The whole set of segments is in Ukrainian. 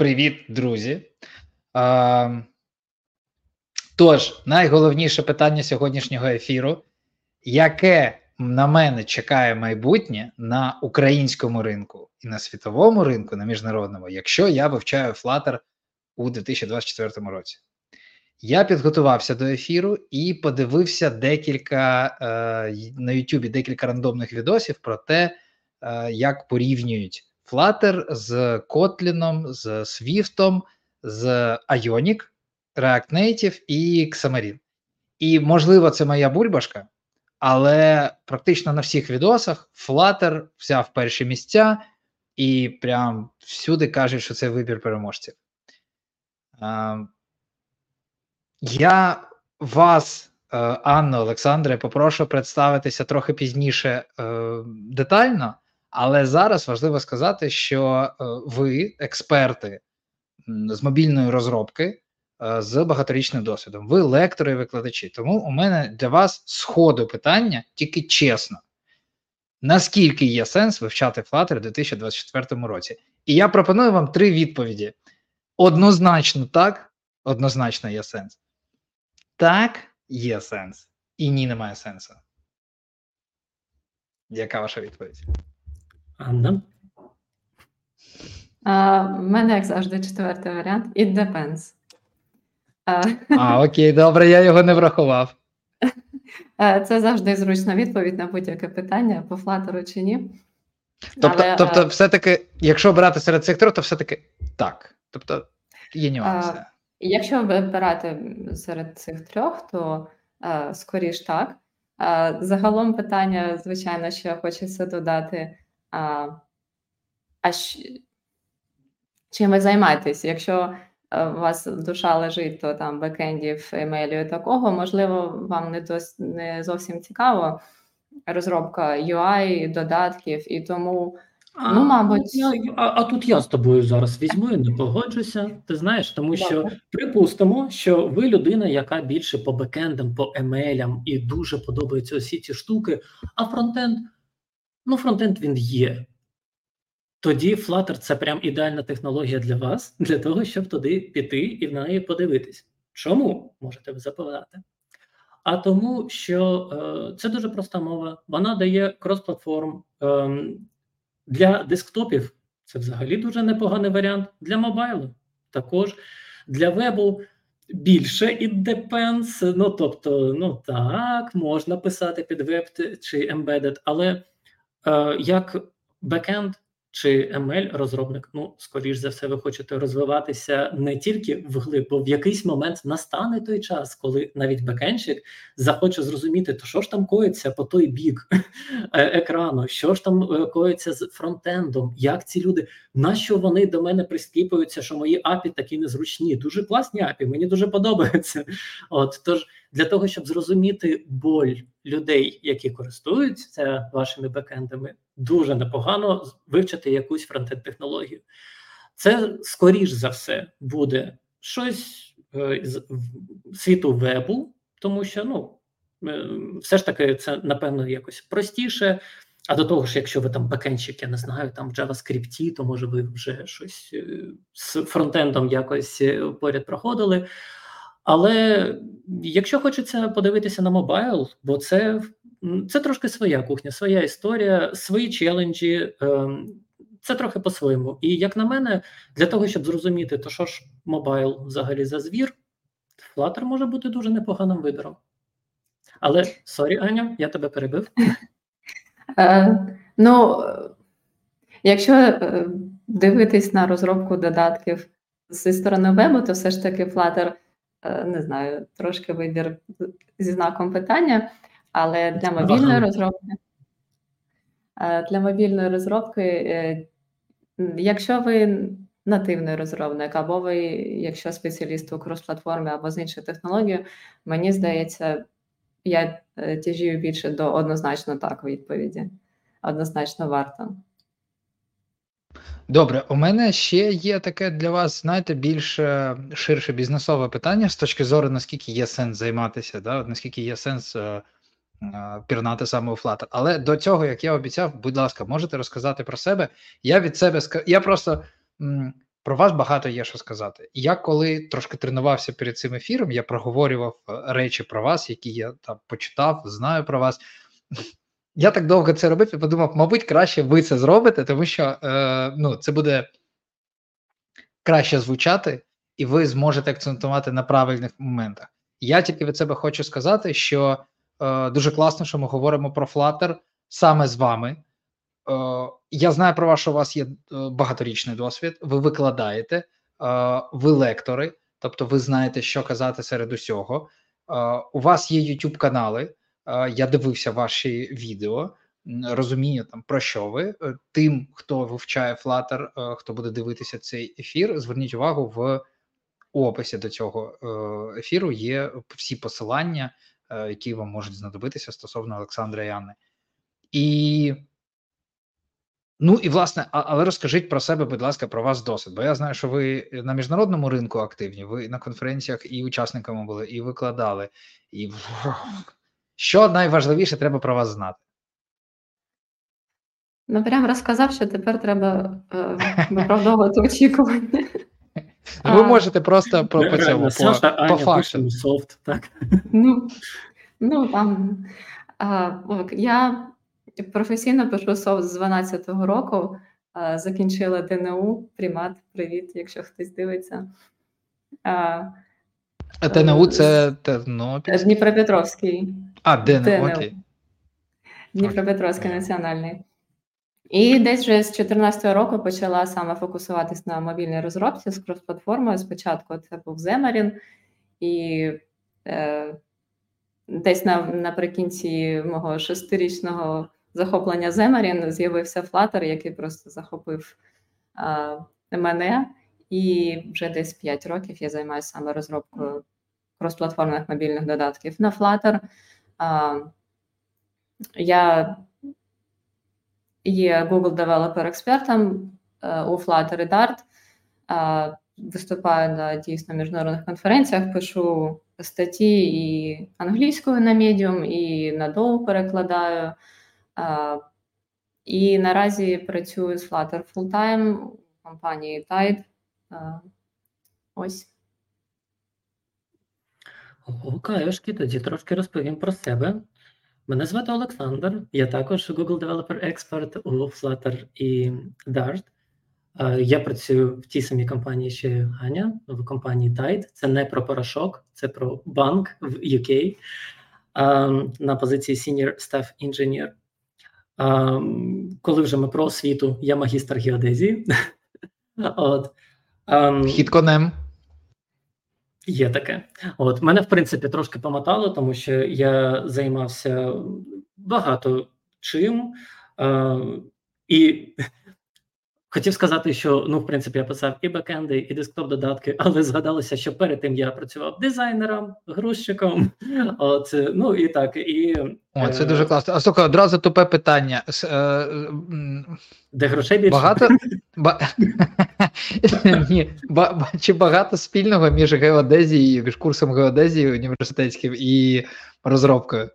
Привіт, друзі. Тож, найголовніше питання сьогоднішнього ефіру. Яке, на мене, чекає майбутнє на українському ринку і на світовому ринку, на міжнародному, якщо я вивчаю Flutter у 2024 році? Я підготувався до ефіру і подивився на YouTube декілька рандомних відосів про те, як порівнюють Flutter з Kotlin, з Swift, з Ionic, React Native і Xamarin. І, можливо, це моя бульбашка, але практично на всіх відосах Flutter взяв перші місця і прям всюди кажуть, що це вибір переможців. Я вас, Анно, Олександре, попрошу представитися трохи пізніше детально, але зараз важливо сказати, що ви експерти з мобільної розробки з багаторічним досвідом. Ви лектори і викладачі. Тому у мене для вас сходу питання, тільки чесно. Наскільки є сенс вивчати Flutter у 2024 році? І я пропоную вам три відповіді. Однозначно так, однозначно є сенс. Так, є сенс. І ні, немає сенсу. Яка ваша відповідь? Анна? У мене, як завжди, четвертий варіант. It depends. Окей, добре, я його не врахував. Це завжди зручна відповідь на будь-яке питання, по Flutter чи ні. Тобто все-таки, якщо брати серед цих трьох, то все-таки так. Тобто є нюанси. Якщо вибирати серед цих трьох, то скоріш так. Загалом питання, звичайно, що хочеться додати, чим ви займаєтесь? Якщо у вас душа лежить, то там бекендів, емейлів і такого, можливо, вам не зовсім цікаво розробка UI, додатків, і тому, мабуть... тут я з тобою зараз візьму і не погоджуся, ти знаєш, тому що припустимо, що ви людина, яка більше по бекендам, по емейлям, і дуже подобаються усі ці штуки, а фронтенд, фронтенд він є. Тоді Flutter – це прям ідеальна технологія для вас, для того, щоб туди піти і в неї подивитись. Чому? Можете ви запитати. А тому, що це дуже проста мова. Вона дає крос-платформ. Для десктопів – це взагалі дуже непоганий варіант. Для мобайлу – також. Для вебу – більше it depends. Так, можна писати під веб чи embedded, але як бекенд – чи ML-розробник, скоріш за все, ви хочете розвиватися не тільки вглиб, бо в якийсь момент настане той час, коли навіть бекенщик захоче зрозуміти, то що ж там коїться по той бік екрану, що ж там коїться з фронтендом, як ці люди, нащо вони до мене прискіпуються, що мої апі такі незручні, дуже класні апі, мені дуже подобаються. Тож для того, щоб зрозуміти боль людей, які користуються вашими бекендами, дуже непогано вивчити якусь фронтенд-технологію. Це, скоріш за все, буде щось з світу вебу, тому що, все ж таки це, напевно, якось простіше. А до того ж, якщо ви там бекендщик, я не знаю, там в JavaScript, то, може, ви вже щось з фронтендом якось поряд проходили. Але якщо хочеться подивитися на мобайл, бо це трошки своя кухня, своя історія, свої челенджі, це трохи по-своєму. І, як на мене, для того, щоб зрозуміти, то що ж мобайл взагалі за звір, Flutter може бути дуже непоганим вибором. Але, сорі, Аня, я тебе перебив. Якщо дивитись на розробку додатків зі сторони вебу, то все ж таки Flutter... Не знаю, трошки вибір зі знаком питання, але для мобільної розробки, якщо ви нативний розробник, або ви, якщо спеціаліст у крос-платформі, або з іншою технологією, мені здається, я тяжію більше до однозначно так відповіді. Однозначно варто. Добре, у мене ще є таке для вас, знаєте, більш ширше бізнесове питання з точки зору, наскільки є сенс займатися, наскільки є сенс пірнати саме у Flutter. Але до цього, як я обіцяв, будь ласка, можете розказати про себе. Я просто Про вас багато є що сказати. Я коли трошки тренувався перед цим ефіром, я проговорював речі про вас, які я там почитав, знаю про вас. Я так довго це робив і подумав, мабуть, краще ви це зробите, тому що це буде краще звучати, і ви зможете акцентувати на правильних моментах. Я тільки від себе хочу сказати, що дуже класно, що ми говоримо про Flutter саме з вами. Я знаю про вас, що у вас є багаторічний досвід, ви викладаєте, ви лектори, тобто ви знаєте, що казати серед усього. У вас є YouTube-канали, я дивився ваші відео, розумію, там, про що ви. Тим, хто вивчає Flutter, хто буде дивитися цей ефір, зверніть увагу, в описі до цього ефіру є всі посилання, які вам можуть знадобитися стосовно Олександра і Анни. І власне, але розкажіть про себе, будь ласка, про вас досвід. Бо я знаю, що ви на міжнародному ринку активні, ви на конференціях і учасниками були, і викладали. І що найважливіше треба про вас знати? Ну, прям розказав, що тепер треба виправдовувати очікування. Ви можете просто по цьому, по факту. Я професійно пишу софт з 12-го року, закінчила ТНУ, примат, привіт, якщо хтось дивиться. ТНУ – це Тернопільський? Дніпропетровський. ДНУ, окей. Дніпропетровський національний. І десь вже з 14-го року почала саме фокусуватись на мобільній розробці з крос-платформою. Спочатку це був Xamarin, і десь наприкінці мого 6-річного захоплення Xamarin з'явився Flutter, який просто захопив мене. І вже десь 5 років я займаюся саме розробкою крос-платформних мобільних додатків на Flutter. Я є Google Developer Expert у Flutter і Dart, виступаю на дійсно міжнародних конференціях, пишу статті і англійською на Medium, і на DOU перекладаю. І наразі працюю з Flutter full-time у компанії Tide. Ось. Каюшки, тоді трошки розповім про себе. Мене звати Олександр, я також Google Developer Expert у Flutter і Dart. Я працюю в тій самій компанії, що і Аня, в компанії Tide. Це не про порошок, це про банк в UK на позиції Senior Staff Engineer. Коли вже ми про освіту, я магістр геодезії. Хід конем. Є таке. Мене, в принципі, трошки помотало, тому що я займався багато чим. І хотів сказати, що, в принципі, я писав і бекенди, і десктоп-додатки, але згадалося, що перед тим я працював дизайнером, грузчиком, і так. Це дуже класно. А, слухай, одразу тупе питання. Де грошей більше? Багато? Ні. Чи багато спільного між геодезією, між курсом геодезії університетським і розробкою?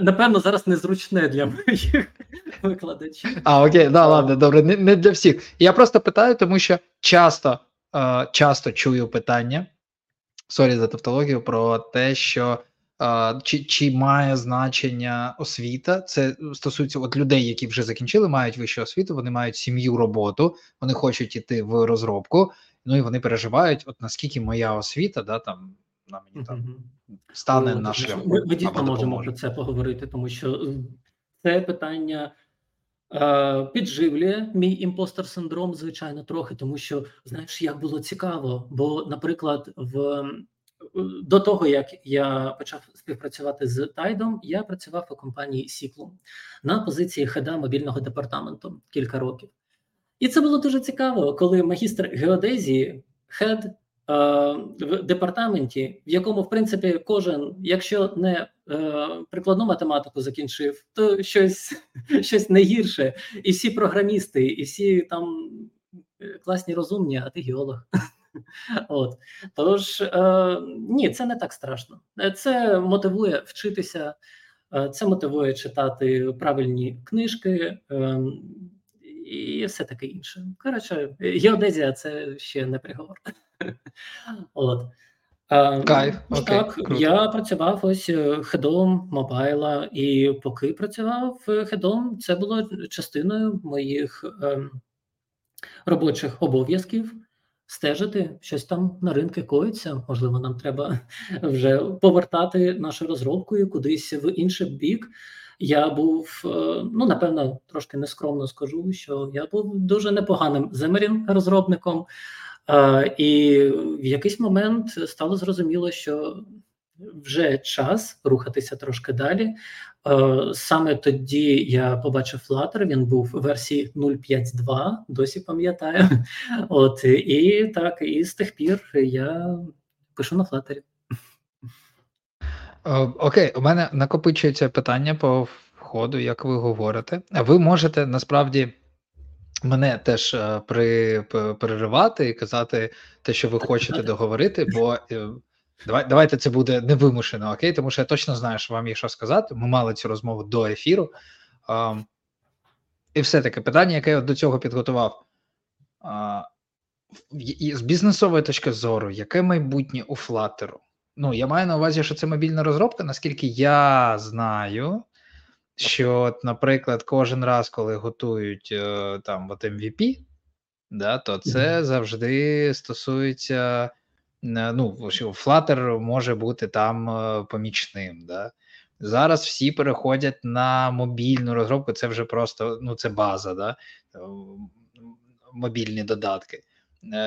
Напевно, зараз незручне для моїх викладачів. Окей, ладно, добре, не для всіх. Я просто питаю, тому що часто чую питання, сорі за тавтологію, про те, що чи має значення освіта. Це стосується людей, які вже закінчили, мають вищу освіту, вони мають сім'ю, роботу, вони хочуть іти в розробку, і вони переживають, наскільки моя освіта, на мені стане на шлях. Ми дійсно можемо про це поговорити, тому що це питання підживлює мій імпостер-синдром, звичайно, трохи, тому що, знаєш, як було цікаво, бо, наприклад, до того, як я почав співпрацювати з Тайдом, я працював у компанії Ciklum на позиції хеда мобільного департаменту кілька років. І це було дуже цікаво, коли магістр геодезії, хед в департаменті, в якому, в принципі, кожен, якщо не прикладну математику закінчив, то щось не гірше. І всі програмісти, і всі там класні розумні, а ти геолог. Тож, ні, це не так страшно. Це мотивує вчитися, Це мотивує читати правильні книжки і все таке інше. Коротше, геодезія – це ще не приговор. От. Кайф. Так, окей, я працював ось хедом мобайла, і поки працював хедом, це було частиною моїх робочих обов'язків стежити, щось там на ринку коїться, можливо, нам треба вже повертати нашу розробку кудись в інший бік. Я був, ну, напевно, трошки нескромно скажу, що я був дуже непоганим Xamarin-розробником, і в якийсь момент стало зрозуміло, що вже час рухатися трошки далі. Саме тоді я побачив Flutter, він був у версії 0.5.2, досі пам'ятаю. От, і так, і з тих пір я пишу на Flutter. Окей, у мене накопичується питання по ходу, як ви говорите. Ви можете, насправді, мене теж переривати і казати те, що ви хочете договорити, бо... Давайте це буде невимушено, окей? Тому що я точно знаю, що вам є що сказати. Ми мали цю розмову до ефіру. І все-таки питання, яке я до цього підготував. З бізнесової точки зору, яке майбутнє у Flutter? Ну, я маю на увазі, що це мобільна розробка, наскільки я знаю, що, наприклад, кожен раз, коли готують там от MVP, да, то це завжди стосується... Ну, Flutter може бути там помічним, да? Зараз всі переходять на мобільну розробку, це вже просто, ну, це база, да? Мобільні додатки.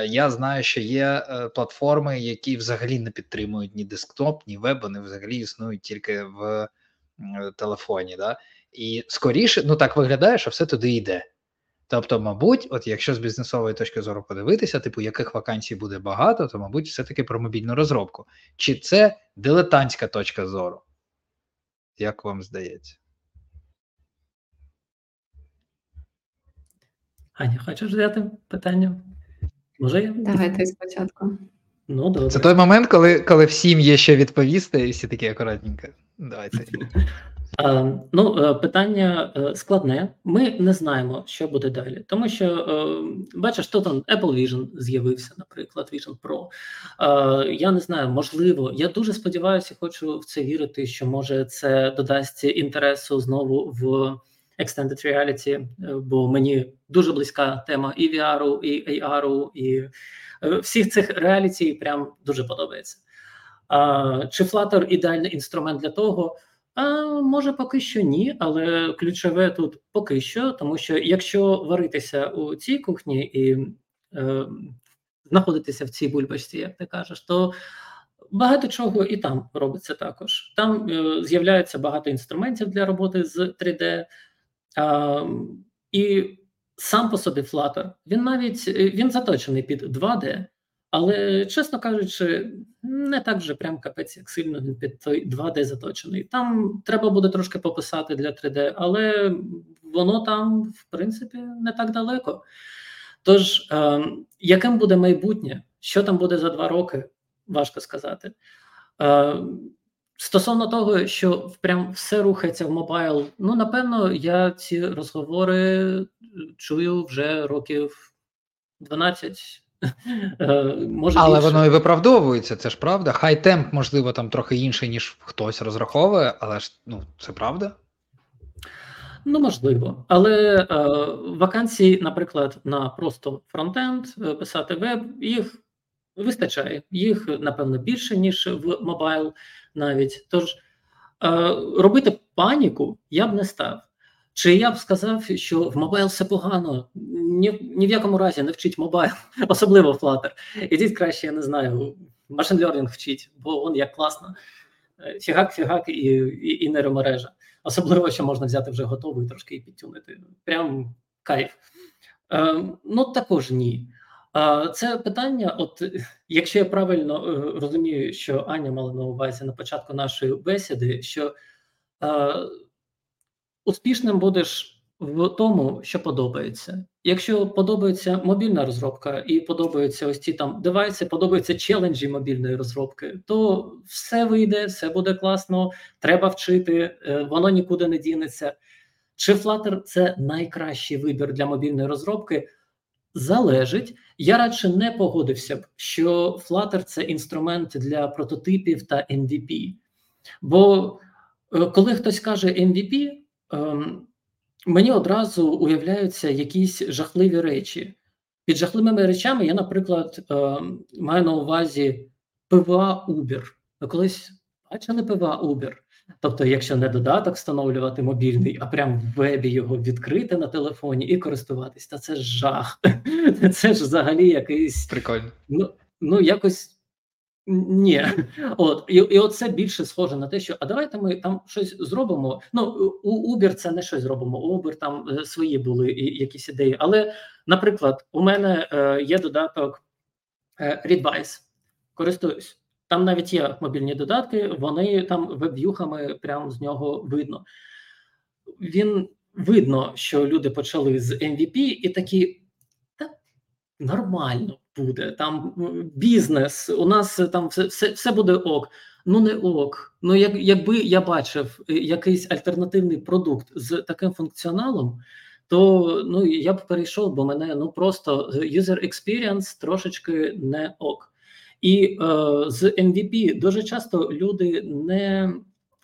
Я знаю, що є платформи, які взагалі не підтримують ні десктоп, ні веб, вони взагалі існують тільки в телефоні, да? І скоріше, ну, так виглядає, що все туди йде. Тобто, мабуть, от якщо з бізнесової точки зору подивитися, типу, яких вакансій буде багато, то, мабуть, все-таки про мобільну розробку. Чи це дилетантська точка зору? Як вам здається? Аня, хочеш взяти питання? Може я? Давайте спочатку. Ну, добре. Це той момент, коли всім є що відповісти, і всі такі акуратненько. Давайте. Ну, питання складне. Ми не знаємо, що буде далі. Тому що, бачиш, тут Apple Vision з'явився, наприклад, Vision Pro. Я не знаю, можливо, я дуже сподіваюся, хочу в це вірити, що, може, це додасть інтересу знову в Extended Reality, бо мені дуже близька тема і VR, і AR, і всіх цих реалітій прям дуже подобається. Чи Flutter ідеальний інструмент для того? Може, поки що ні, але ключове тут поки що, тому що якщо варитися у цій кухні і знаходитися в цій бульбашці, як ти кажеш, то багато чого і там робиться також. Там з'являється багато інструментів для роботи з 3D, і сам по собі Flutter, він заточений під 2D, але, чесно кажучи, не так же прям капець, як сильно він під той 2D заточений. Там треба буде трошки пописати для 3D, але воно там, в принципі, не так далеко. Тож, яким буде майбутнє? Що там буде за 2 роки? Важко сказати. Стосовно того, що прям все рухається в мобайл, ну, напевно, я ці розговори чую вже років 12. Може, але більше. Воно і виправдовується, це ж правда. Хай темп, можливо, там трохи інший, ніж хтось розраховує, але ж, ну, це правда? Ну, можливо. Але вакансії, наприклад, на просто фронтенд, писати веб, їх вистачає. Їх, напевно, більше, ніж в мобайл навіть. Тож робити паніку я б не став. Чи я б сказав, що в мобайл все погано? Ні в якому разі не вчіть мобайл, особливо Flutter. Ідіть краще, я не знаю, машин лернінг вчіть, бо він як класно. Фігак і нейромережа. Особливо, що можна взяти вже готову і трошки підтюнити. Прям кайф. Ну, також ні. Це питання, от якщо я правильно розумію, що Аня мала на увазі на початку нашої бесіди, що... успішним будеш в тому, що подобається. Якщо подобається мобільна розробка і подобаються ось ці там девайси, подобаються челенджі мобільної розробки, то все вийде, все буде класно, треба вчити, воно нікуди не дінеться. Чи Flutter – це найкращий вибір для мобільної розробки? Залежить. Я радше не погодився б, що Flutter – це інструмент для прототипів та MVP. Бо коли хтось каже MVP, мені одразу уявляються якісь жахливі речі. Під жахливими речами я, наприклад, маю на увазі PWA Uber. Ви колись бачили PWA Uber? Тобто, якщо не додаток встановлювати мобільний, а прямо в вебі його відкрити на телефоні і користуватись. Та це ж жах. Це ж взагалі якийсь... Прикольно. Ну, якось... Ні. От. І оце більше схоже на те, що, а давайте ми там щось зробимо. Ну, у Uber це не щось зробимо. У Uber там свої були якісь ідеї. Але, наприклад, у мене є додаток Readwise. Користуюсь. Там навіть є мобільні додатки, вони там веб'юхами прямо з нього видно. Видно, що люди почали з MVP і такі, так, нормально буде, там бізнес, у нас там все буде ок. Ну не ок. Ну якби я бачив якийсь альтернативний продукт з таким функціоналом, то ну, я б перейшов, бо мене ну просто user experience трошечки не ок. І з MVP дуже часто люди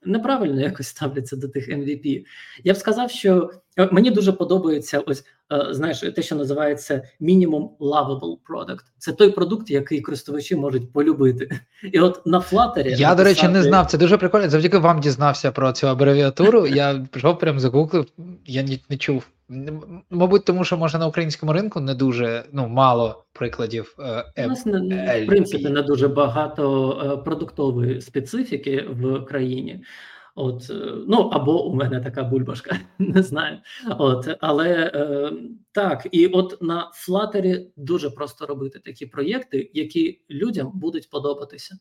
неправильно якось ставляться до тих MVP. Я б сказав, що мені дуже подобається ось, знаєш, те, що називається minimum lovable product. Це той продукт, який користувачі можуть полюбити. І от на Flutter... Я, до речі, не знав. Це дуже прикольно. Завдяки вам дізнався про цю абревіатуру. Я прийшов, прям загуглив, я не чув. Мабуть, тому що, може, на українському ринку не дуже, ну, мало прикладів. У нас, в принципі, не дуже багато продуктової специфіки в країні. От, ну, або у мене така бульбашка, не знаю. От, але так, і от на Flutter дуже просто робити такі проєкти, які людям будуть подобатися.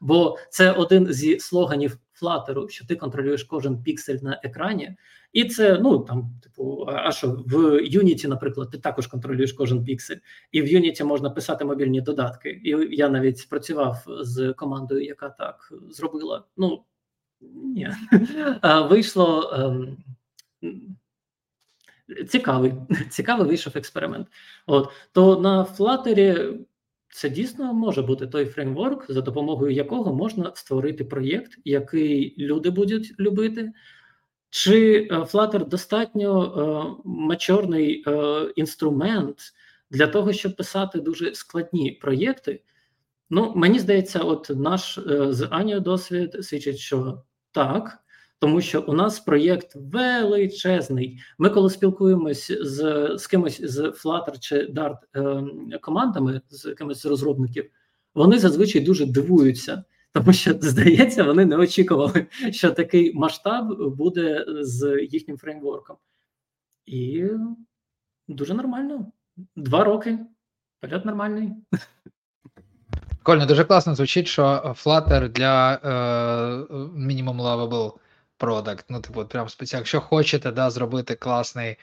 Бо це один зі слоганів Flutter, що ти контролюєш кожен піксель на екрані. І це, ну, там, типу, а що, в Unity, наприклад, ти також контролюєш кожен піксель. І в Unity можна писати мобільні додатки. І я навіть працював з командою, яка так зробила. Ну, ні. Вийшло цікавий вийшов експеримент. От, то на Flutter це дійсно може бути той фреймворк, за допомогою якого можна створити проєкт, який люди будуть любити. Чи Flutter достатньо мачорний інструмент для того, щоб писати дуже складні проєкти? Ну, мені здається, от наш з Анією досвід свідчить, що так, тому що у нас проєкт величезний. Ми, коли спілкуємось з кимось з Flutter чи Dart командами, з кимось з розробників, вони зазвичай дуже дивуються, тому що, здається, вони не очікували, що такий масштаб буде з їхнім фреймворком. І дуже нормально. 2 роки. Польот нормальний. Прикольно, дуже класно звучить, що Flutter для minimum lovable product. Ну, типу, прям спеціально. Якщо хочете, да, зробити класний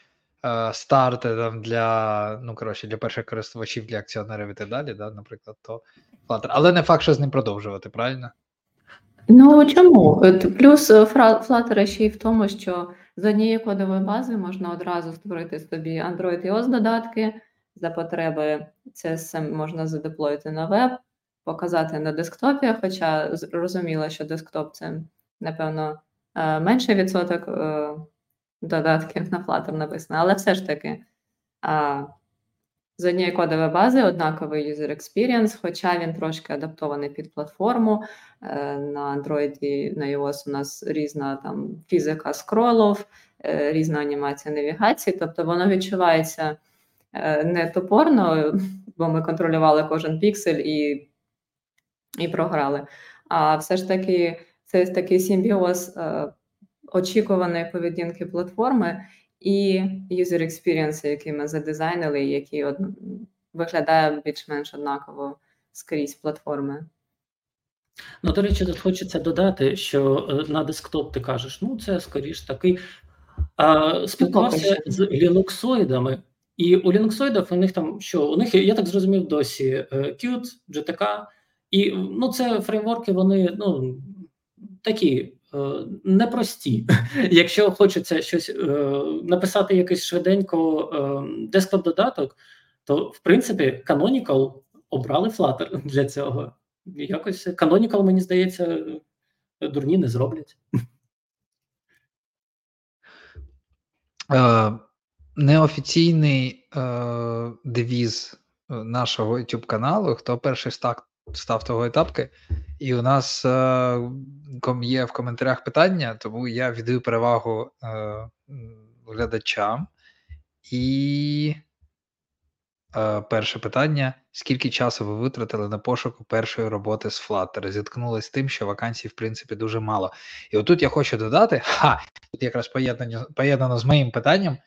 старт там для, ну, коротше, для перших користувачів, для акціонерів і так далі, да, наприклад, то Flutter. Але не факт, що з ним продовжувати, правильно? Ну, чому? Плюс Flutter ще й в тому, що з однієї кодової бази можна одразу створити собі Android iOS додатки. За потреби це можна задеплоїти на веб, показати на десктопі, хоча зрозуміло, що десктоп – це, напевно, менший відсоток додатків на Flutter написано. Але все ж таки, з однієї кодової бази однаковий user experience, хоча він трошки адаптований під платформу. На Android і на iOS у нас різна там фізика скролів, різна анімація навігації, тобто воно відчувається не топорно, бо ми контролювали кожен піксель і програли. А все ж таки це такий симбіоз очікуваної поведінки платформи і user experience, який ми задизайнили, який виглядає більш-менш однаково скрізь платформи. Ну, до речі, тут хочеться додати, що на десктоп ти кажеш, ну це скоріш такий. Спілкувався з лінуксоїдами. І у лінуксоїдів у них там що? У них, я так зрозумів, досі Qt, GTK. І ну, це фреймворки, вони ну, такі непрості. Якщо хочеться щось написати якийсь швиденько десктоп-додаток, то, в принципі, canonical обрали Flutter для цього. Якось canonical, мені здається, дурні не зроблять. Неофіційний девіз нашого YouTube-каналу, хто перший став того тапки, і у нас є в коментарях питання, тому я віддаю перевагу глядачам. І перше питання. Скільки часу ви витратили на пошуку першої роботи з Flutter? Зіткнулись з тим, що вакансій, в принципі, дуже мало. І отут я хочу додати, тут якраз поєднано з моїм питанням,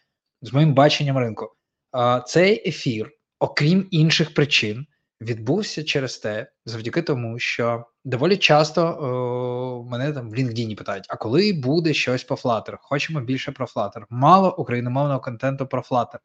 з моїм баченням ринку. Цей ефір, окрім інших причин, відбувся через те, завдяки тому, що доволі часто мене там в LinkedIn питають, а коли буде щось по Flutter? Хочемо більше про Flutter. Мало україномовного контенту про Flutter.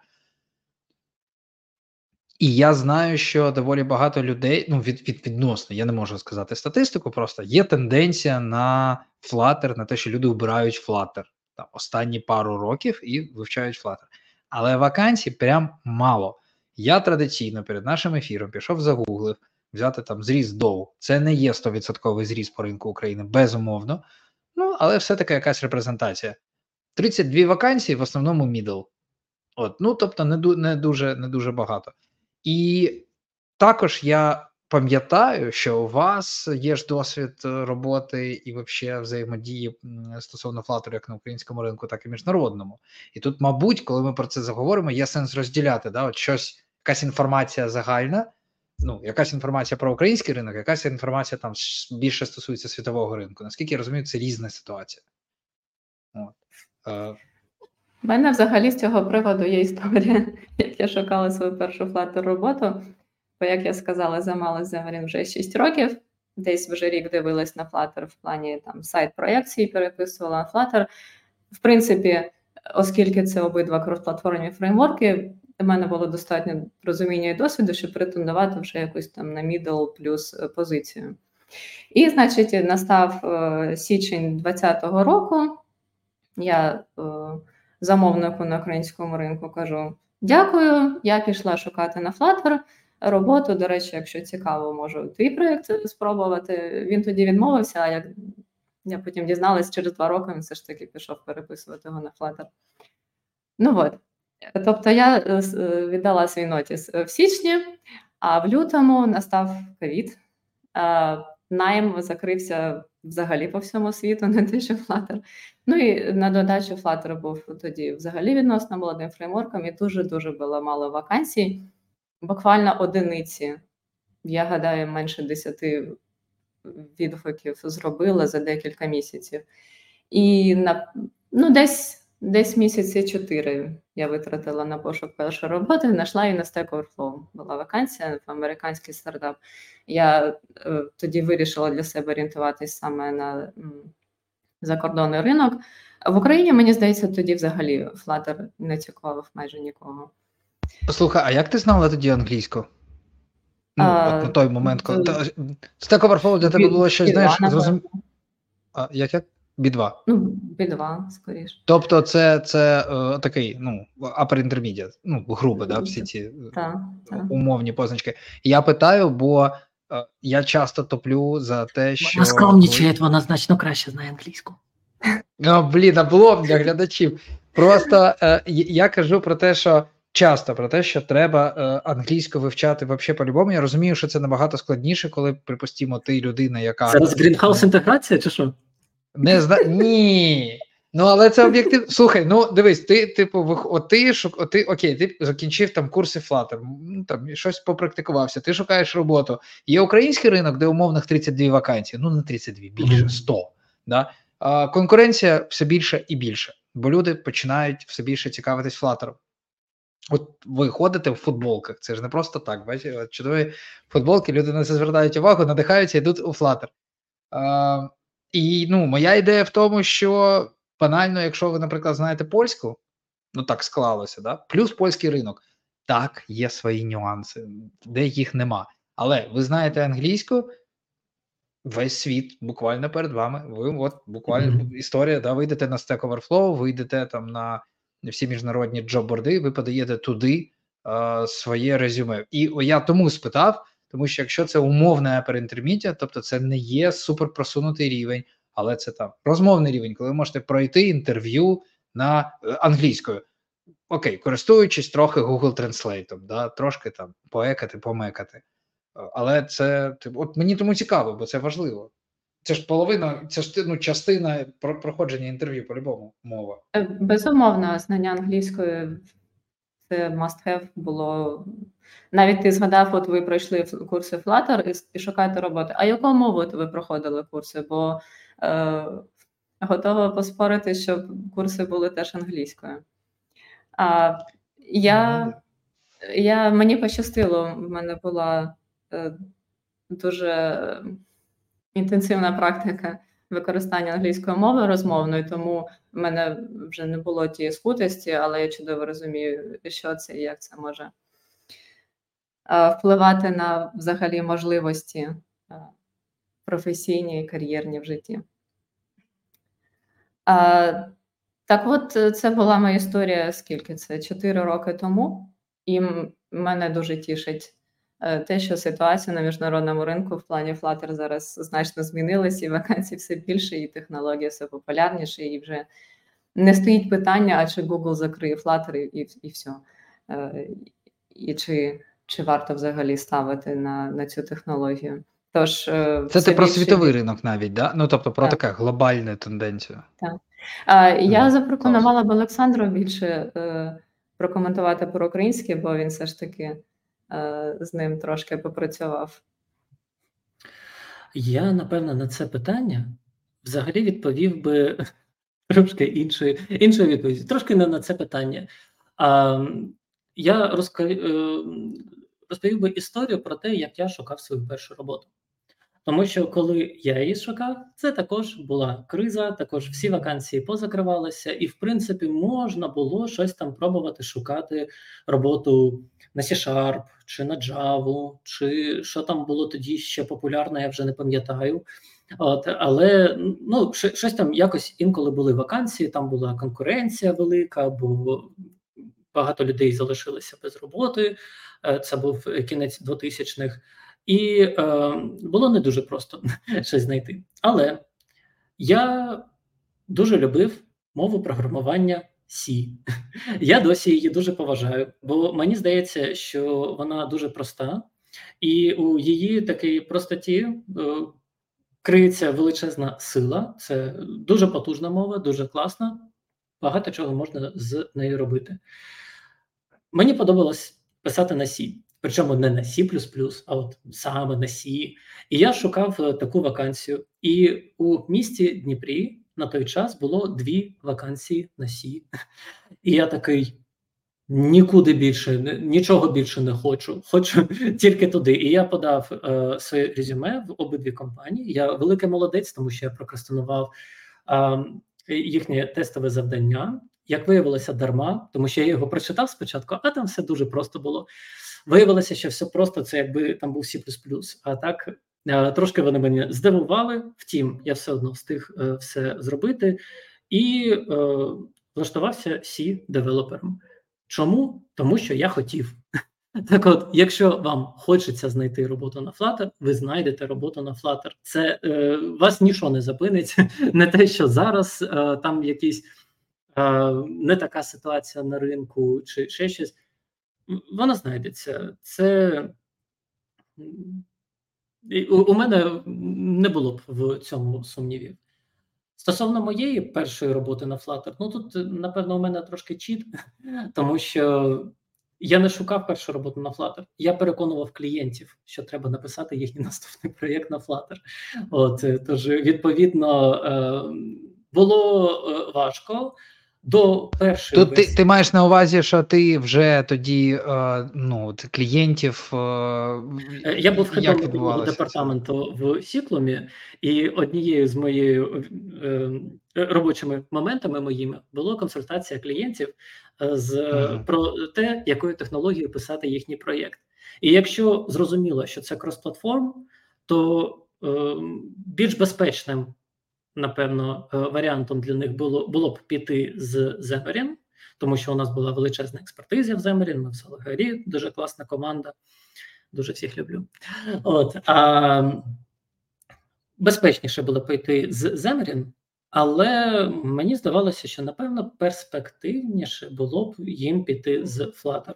І я знаю, що доволі багато людей, ну, відносно, я не можу сказати статистику, просто є тенденція на Flutter, на те, що люди обирають Flutter там останні пару років і вивчають Flutter. Але вакансій прям мало. Я традиційно перед нашим ефіром пішов загуглив, взяти там зріз DOU. Це не є 100% зріз по ринку України, безумовно. Ну, але все-таки якась репрезентація. 32 вакансії, в основному мідл. От, ну, тобто не дуже багато. І також я пам'ятаю, що у вас є ж досвід роботи і взагалі взаємодії стосовно Flutter як на українському ринку, так і міжнародному. І тут, мабуть, коли ми про це заговоримо, є сенс розділяти, да? От щось, якась інформація загальна, ну, якась інформація про український ринок, якась інформація там більше стосується світового ринку. Наскільки я розумію, це різна ситуація. От. У мене взагалі з цього приводу є історія, як я шукала свою першу Flutter роботу, бо, як я сказала, займалась Xamarin вже 6 років, десь вже рік дивилась на Flutter в плані там сайт-проєкції, переписувала на Flutter. В принципі, оскільки це обидва крос-платформні фреймворки, у мене було достатньо розуміння і досвіду, щоб претендувати вже якусь там на мідл плюс позицію. І, значить, настав січень 2020 року, я... замовнику на українському ринку кажу, дякую, я пішла шукати на Flutter роботу, до речі, якщо цікаво, можу твій проєкт спробувати. Він тоді відмовився, а як я потім дізналась, через 2 роки він все ж таки пішов переписувати його на Flutter. Ну от, тобто я віддала свій нотіс в січні, а в лютому настав ковід. Найм закрився взагалі по всьому світу, не те, що Flutter. Ну і на додачу Flutter був тоді взагалі відносно молодим фреймворком і дуже-дуже було мало вакансій. Буквально одиниці, я гадаю, менше 10 відгуків зробила за декілька місяців. І ну, десь місяці 4 я витратила на пошук першої роботи, знайшла її на Stack Overflow. Була вакансія в американський стартап. Я тоді вирішила для себе орієнтуватись саме на закордонний ринок. В Україні, мені здається, тоді взагалі Flutter не цікавив майже нікого. Слухай, а як ти знала тоді англійську? Ну, от на той момент, коли... Stack Overflow для тебе було щось, знаєш, зрозуміло? Як? B2. Ну, B2, скоріше. Тобто це такий, ну, upper intermediate, ну, грубо, да, всі ці умовні позначки. Я питаю, бо я часто топлю за те, що... Вона скромнічає, вона значно краще знає англійську. Блін, облом для глядачів. Просто я кажу про те, що часто про те, що треба англійську вивчати вообще по-любому. Я розумію, що це набагато складніше, коли, припустимо, ти людина, яка... Це грінхаус-інтеграція чи що? Не знаю, ні, ну але це об'єктив. Слухай, ну дивись, ти типу, окей, ти закінчив там курси Flutter, там щось попрактикувався, ти шукаєш роботу. Є український ринок, де умовних 32 вакансії, ну не 32, більше, 100, да? А конкуренція все більше і більше, бо люди починають все більше цікавитись Flutter. От ви ходите в футболках, це ж не просто так, бачите, чудові футболки, люди на це звертають увагу, надихаються, йдуть у Flutter. І, ну, моя ідея в тому, що банально, якщо ви, наприклад, знаєте польську, ну так склалося, да? Плюс польський ринок, так, є свої нюанси, деяких нема. Але ви знаєте англійську, весь світ буквально перед вами. Ви от буквально історія, да, вийдете на Stack Overflow, вийдете там на всі міжнародні джобборди, ви подаєте туди своє резюме. І я тому спитав, тому що якщо це умовне переінтермідія, тобто це не є суперпросунутий рівень, але це там розмовний рівень, коли ви можете пройти інтерв'ю на англійською. Окей, користуючись трохи Google Translate, да, трошки там поекати, помекати. Але це, от мені тому цікаво, бо це важливо. Це ж половина, це ж ну, частина проходження інтерв'ю, по-любому, мова. Безумовно, знання англійської – це must-have було. Навіть ти згадав, от ви пройшли курси Flutter і шукаєте роботи. А яку мову ви проходили курси? Бо готова поспорити, що курси були теж англійською. Мені пощастило, в мене була дуже інтенсивна практика використання англійської мови розмовної, тому в мене вже не було тієї скутості, але я чудово розумію, що це і як це може впливати на взагалі можливості професійні і кар'єрні в житті. Так от, це була моя історія, скільки це, 4 роки тому, і мене дуже тішить те, що ситуація на міжнародному ринку в плані Flutter зараз значно змінилась, і вакансій все більше, і технологія все популярніша, і вже не стоїть питання, а чи Google закриє Flutter і все. І чи варто взагалі ставити на цю технологію. Тож, це ти про світовий ринок навіть, да? Ну, тобто про таку глобальну тенденцію. Так. Я запропонувала б Олександру більше прокоментувати по-українськи, бо він все ж таки з ним трошки попрацював. Я, напевно, на це питання взагалі відповів би трошки іншою відповіддю, трошки не на це питання. Я розповів би історію про те, як я шукав свою першу роботу. Тому що коли я її шукав, це також була криза, також всі вакансії позакривалися, і, в принципі, можна було щось там пробувати шукати роботу на C-Sharp, чи на Java, чи що там було тоді ще популярне, я вже не пам'ятаю. Але ну, щось там якось інколи були вакансії, там була конкуренція велика, бо багато людей залишилося без роботи, це був кінець 2000-х. І було не дуже просто щось знайти. Але я дуже любив мову програмування C. Я досі її дуже поважаю, бо мені здається, що вона дуже проста. І у її такій простоті криється величезна сила. Це дуже потужна мова, дуже класна. Багато чого можна з нею робити. Мені подобалось писати на C. Причому не на C++, а от саме на C. І я шукав таку вакансію. І у місті Дніпрі на той час було 2 вакансії на C. І я такий, нікуди більше, нічого більше не хочу. Хочу тільки туди. І я подав своє резюме в обидві компанії. Я великий молодець, тому що я прокрастинував їхнє тестове завдання. Як виявилося, дарма, тому що я його прочитав спочатку, а там все дуже просто було. Виявилося, що все просто, це якби там був C++, а так трошки вони мене здивували, втім, я все одно встиг все зробити і влаштувався C-девелопером. Чому? Тому що я хотів. Так от, якщо вам хочеться знайти роботу на Flutter, ви знайдете роботу на Flutter. Це вас нічого не зупинить, не те, що зараз там якісь не така ситуація на ринку чи ще щось. Вона знайдеться. Це у мене не було б в цьому сумнівів. Стосовно моєї першої роботи на Flutter, ну тут, напевно, у мене трошки чіт, тому що я не шукав першу роботу на Flutter. Я переконував клієнтів, що треба написати їхній наступний проєкт на Flutter. От, тож, відповідно, було важко. до першої. Тут ти маєш на увазі, що ти вже тоді клієнтів. Я був хедом такого департаменту в Сіклумі, і однією з моїх робочими моментами моїми була консультація клієнтів про те, якою технологією писати їхній проєкт. І якщо зрозуміло, що це крос-платформ, то більш безпечним, напевно, варіантом для них було б піти з Xamarin, тому що у нас була величезна експертиза в Xamarin, ми в Солгарі, дуже класна команда, дуже всіх люблю. Безпечніше було піти з Xamarin, але мені здавалося, що, напевно, перспективніше було б їм піти з Flutter.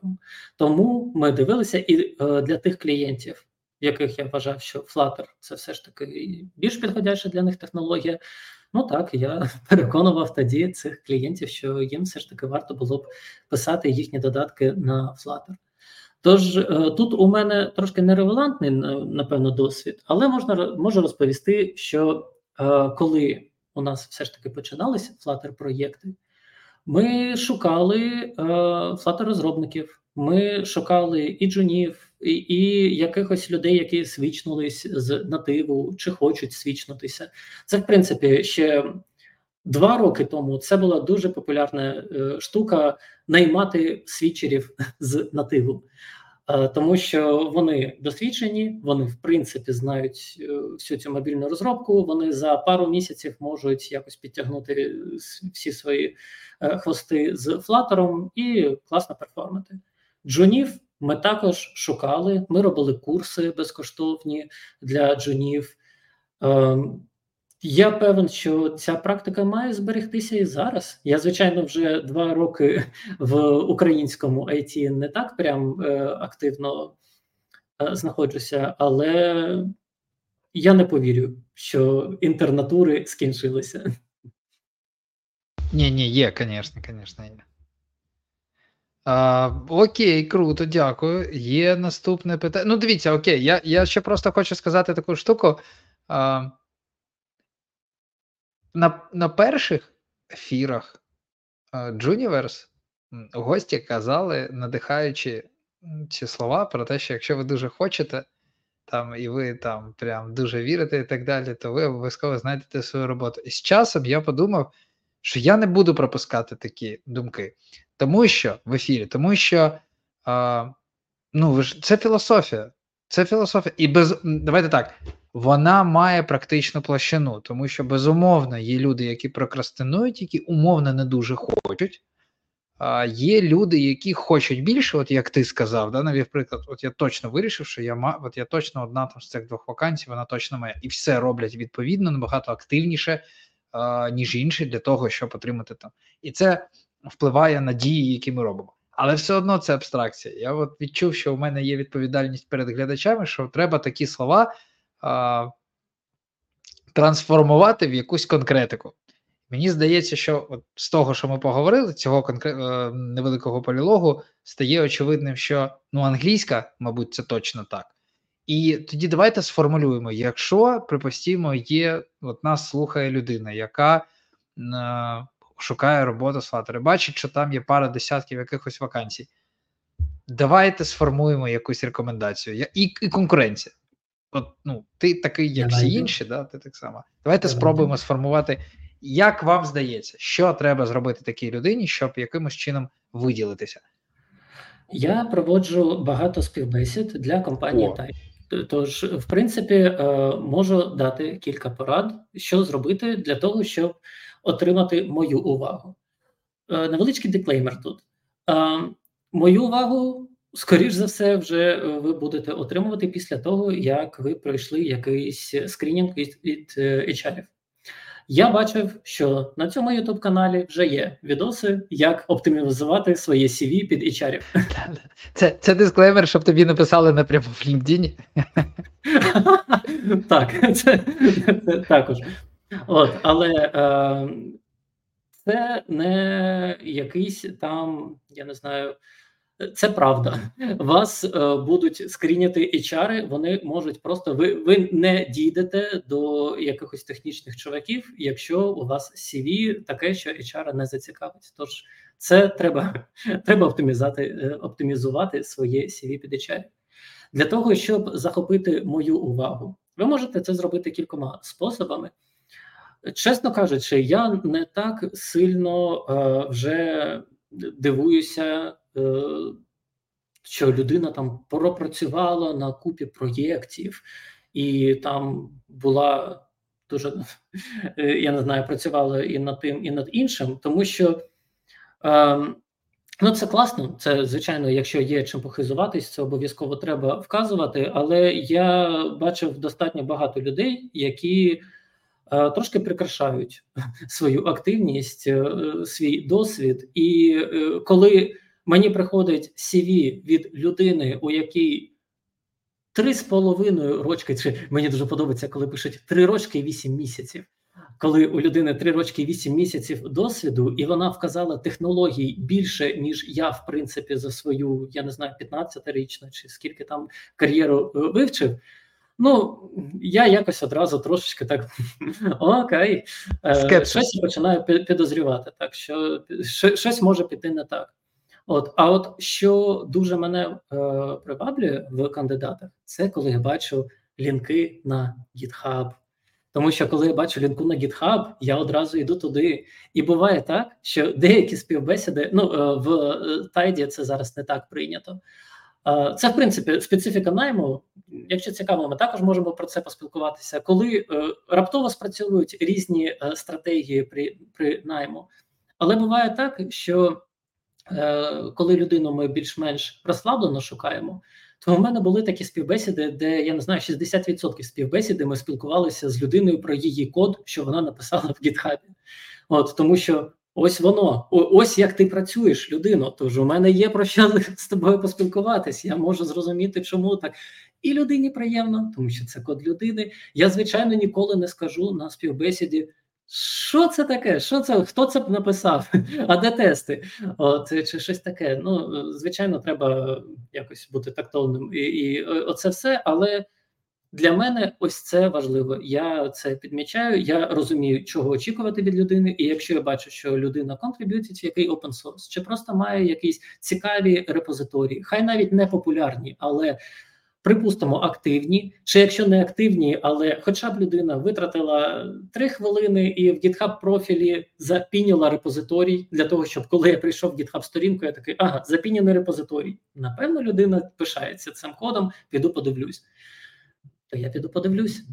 Тому ми дивилися і для тих клієнтів, яких я вважав, що Flutter – це все ж таки більш підходяща для них технологія. Ну так, я переконував тоді цих клієнтів, що їм все ж таки варто було б писати їхні додатки на Flutter. Тож тут у мене трошки нерелевантний, напевно, досвід, але можу розповісти, що коли у нас все ж таки починалися Flutter-проєкти, ми шукали Flutter-розробників, ми шукали і джунів, і якихось людей, які свічнулись з нативу, чи хочуть свічнутися. Це, в принципі, ще 2 роки тому це була дуже популярна штука наймати свічерів з нативу. Тому що вони досвідчені, вони, в принципі, знають всю цю мобільну розробку, вони за пару місяців можуть якось підтягнути всі свої хвости з Flutter і класно перформити. Джунів ми також шукали, ми робили курси безкоштовні для джунів. Я певен, що ця практика має зберегтися і зараз. Я, звичайно, вже 2 роки в українському IT не так прям активно знаходжуся, але я не повірю, що інтернатури скінчилися. Ні, є, звісно, є. Окей, круто, дякую. Є наступне питання. Ну, дивіться, окей, я ще просто хочу сказати таку штуку. На перших ефірах Juniverse гості казали, надихаючи ці слова про те, що якщо ви дуже хочете, там, і ви там прям дуже вірите і так далі, то ви обов'язково знайдете свою роботу. І з часом я подумав, що я не буду пропускати такі думки. Тому що в ефірі, тому що це філософія. Це філософія. І давайте так, вона має практичну площину, тому що, безумовно, є люди, які прокрастинують, які умовно не дуже хочуть. Є люди, які хочуть більше, от як ти сказав, да, навів приклад, от я точно вирішив, що я точно одна там з цих 2 вакансій, вона точно моя. І все роблять відповідно, набагато активніше, ніж інші, для того, щоб отримати там. І це впливає на дії, які ми робимо. Але все одно це абстракція. Я от відчув, що в мене є відповідальність перед глядачами, що треба такі слова трансформувати в якусь конкретику. Мені здається, що от з того, що ми поговорили, цього невеликого полілогу, стає очевидним, що англійська, мабуть, це точно так. І тоді давайте сформулюємо, якщо, припустимо, є, от нас слухає людина, яка шукає роботу з Flutter, бачить, що там є пара десятків якихось вакансій. Давайте сформуємо якусь рекомендацію. І конкуренція. Ти такий, як всі інші, да? Ти так само. Давайте спробуємо сформувати, як вам здається, що треба зробити такій людині, щоб якимось чином виділитися. Я проводжу багато співбесід для компанії Tide. Тож, в принципі, можу дати кілька порад, що зробити для того, щоб отримати мою увагу. Невеличкий деклеймер тут. Мою увагу, скоріш за все, вже ви будете отримувати після того, як ви пройшли якийсь скринінг від HR-ів. Я бачив, що на цьому YouTube-каналі вже є відоси, як оптимізувати своє CV під HR-ів. Це дисклеймер, щоб тобі написали напряму в LinkedIn. Так, це також. Але це не якийсь там, я не знаю, Це правда. Вас будуть скріняти HR, вони можуть просто... Ви не дійдете до якихось технічних чуваків, якщо у вас CV таке, що HR не зацікавить. Тож це треба оптимізувати своє CV під HR. Для того, щоб захопити мою увагу, ви можете це зробити кількома способами. Чесно кажучи, я не так сильно вже дивуюся, що людина там пропрацювала на купі проєктів і там була дуже, я не знаю, працювала і над тим, і над іншим, тому що ну це класно, це звичайно, якщо є чим похизуватись, це обов'язково треба вказувати, але я бачив достатньо багато людей, які трошки прикрашають свою активність, свій досвід. І коли мені приходить CV від людини, у якій 3,5 рочки, чи мені дуже подобається, коли пишуть 3 рочки і 8 місяців, коли у людини 3 рочки і 8 місяців досвіду, і вона вказала технологій більше, ніж я, в принципі, за свою, я не знаю, 15-річну чи скільки там кар'єру вивчив, ну, я якось одразу трошечки так, окей, щось починаю підозрювати, так, що щось може піти не так. От що дуже мене приваблює в кандидатах, це коли я бачу лінки на GitHub. Тому що коли я бачу лінку на GitHub, я одразу йду туди. І буває так, що деякі співбесіди, ну, в Tide це зараз не так прийнято. Це, в принципі, специфіка найму. Якщо цікаво, ми також можемо про це поспілкуватися. Коли раптово спрацьовують різні стратегії при найму. Але буває так, що коли людину ми більш-менш розслаблено шукаємо, то в мене були такі співбесіди, де, я не знаю, 60% співбесіди ми спілкувалися з людиною про її код, що вона написала в GitHub. От, тому що ось воно, ось як ти працюєш, людино, тож у мене є про що з тобою поспілкуватись, я можу зрозуміти, чому так. І людині приємно, тому що це код людини. Я, звичайно, ніколи не скажу на співбесіді, що це таке? Що це? Хто це б написав? А де тести? От, чи щось таке? Ну, звичайно, треба якось бути тактовним і оце все, але для мене ось це важливо. Я це підмічаю, я розумію, чого очікувати від людини, і якщо я бачу, що людина контриб'ютить в який open source, чи просто має якісь цікаві репозиторії, хай навіть не популярні, але... Припустимо, активні, чи якщо не активні, але хоча б людина витратила 3 хвилини і в GitHub-профілі запіняла репозиторій для того, щоб коли я прийшов в GitHub-сторінку, я такий, ага, запіняний репозиторій. Напевно, людина пишається цим кодом, піду подивлюсь. То я піду подивлюсь.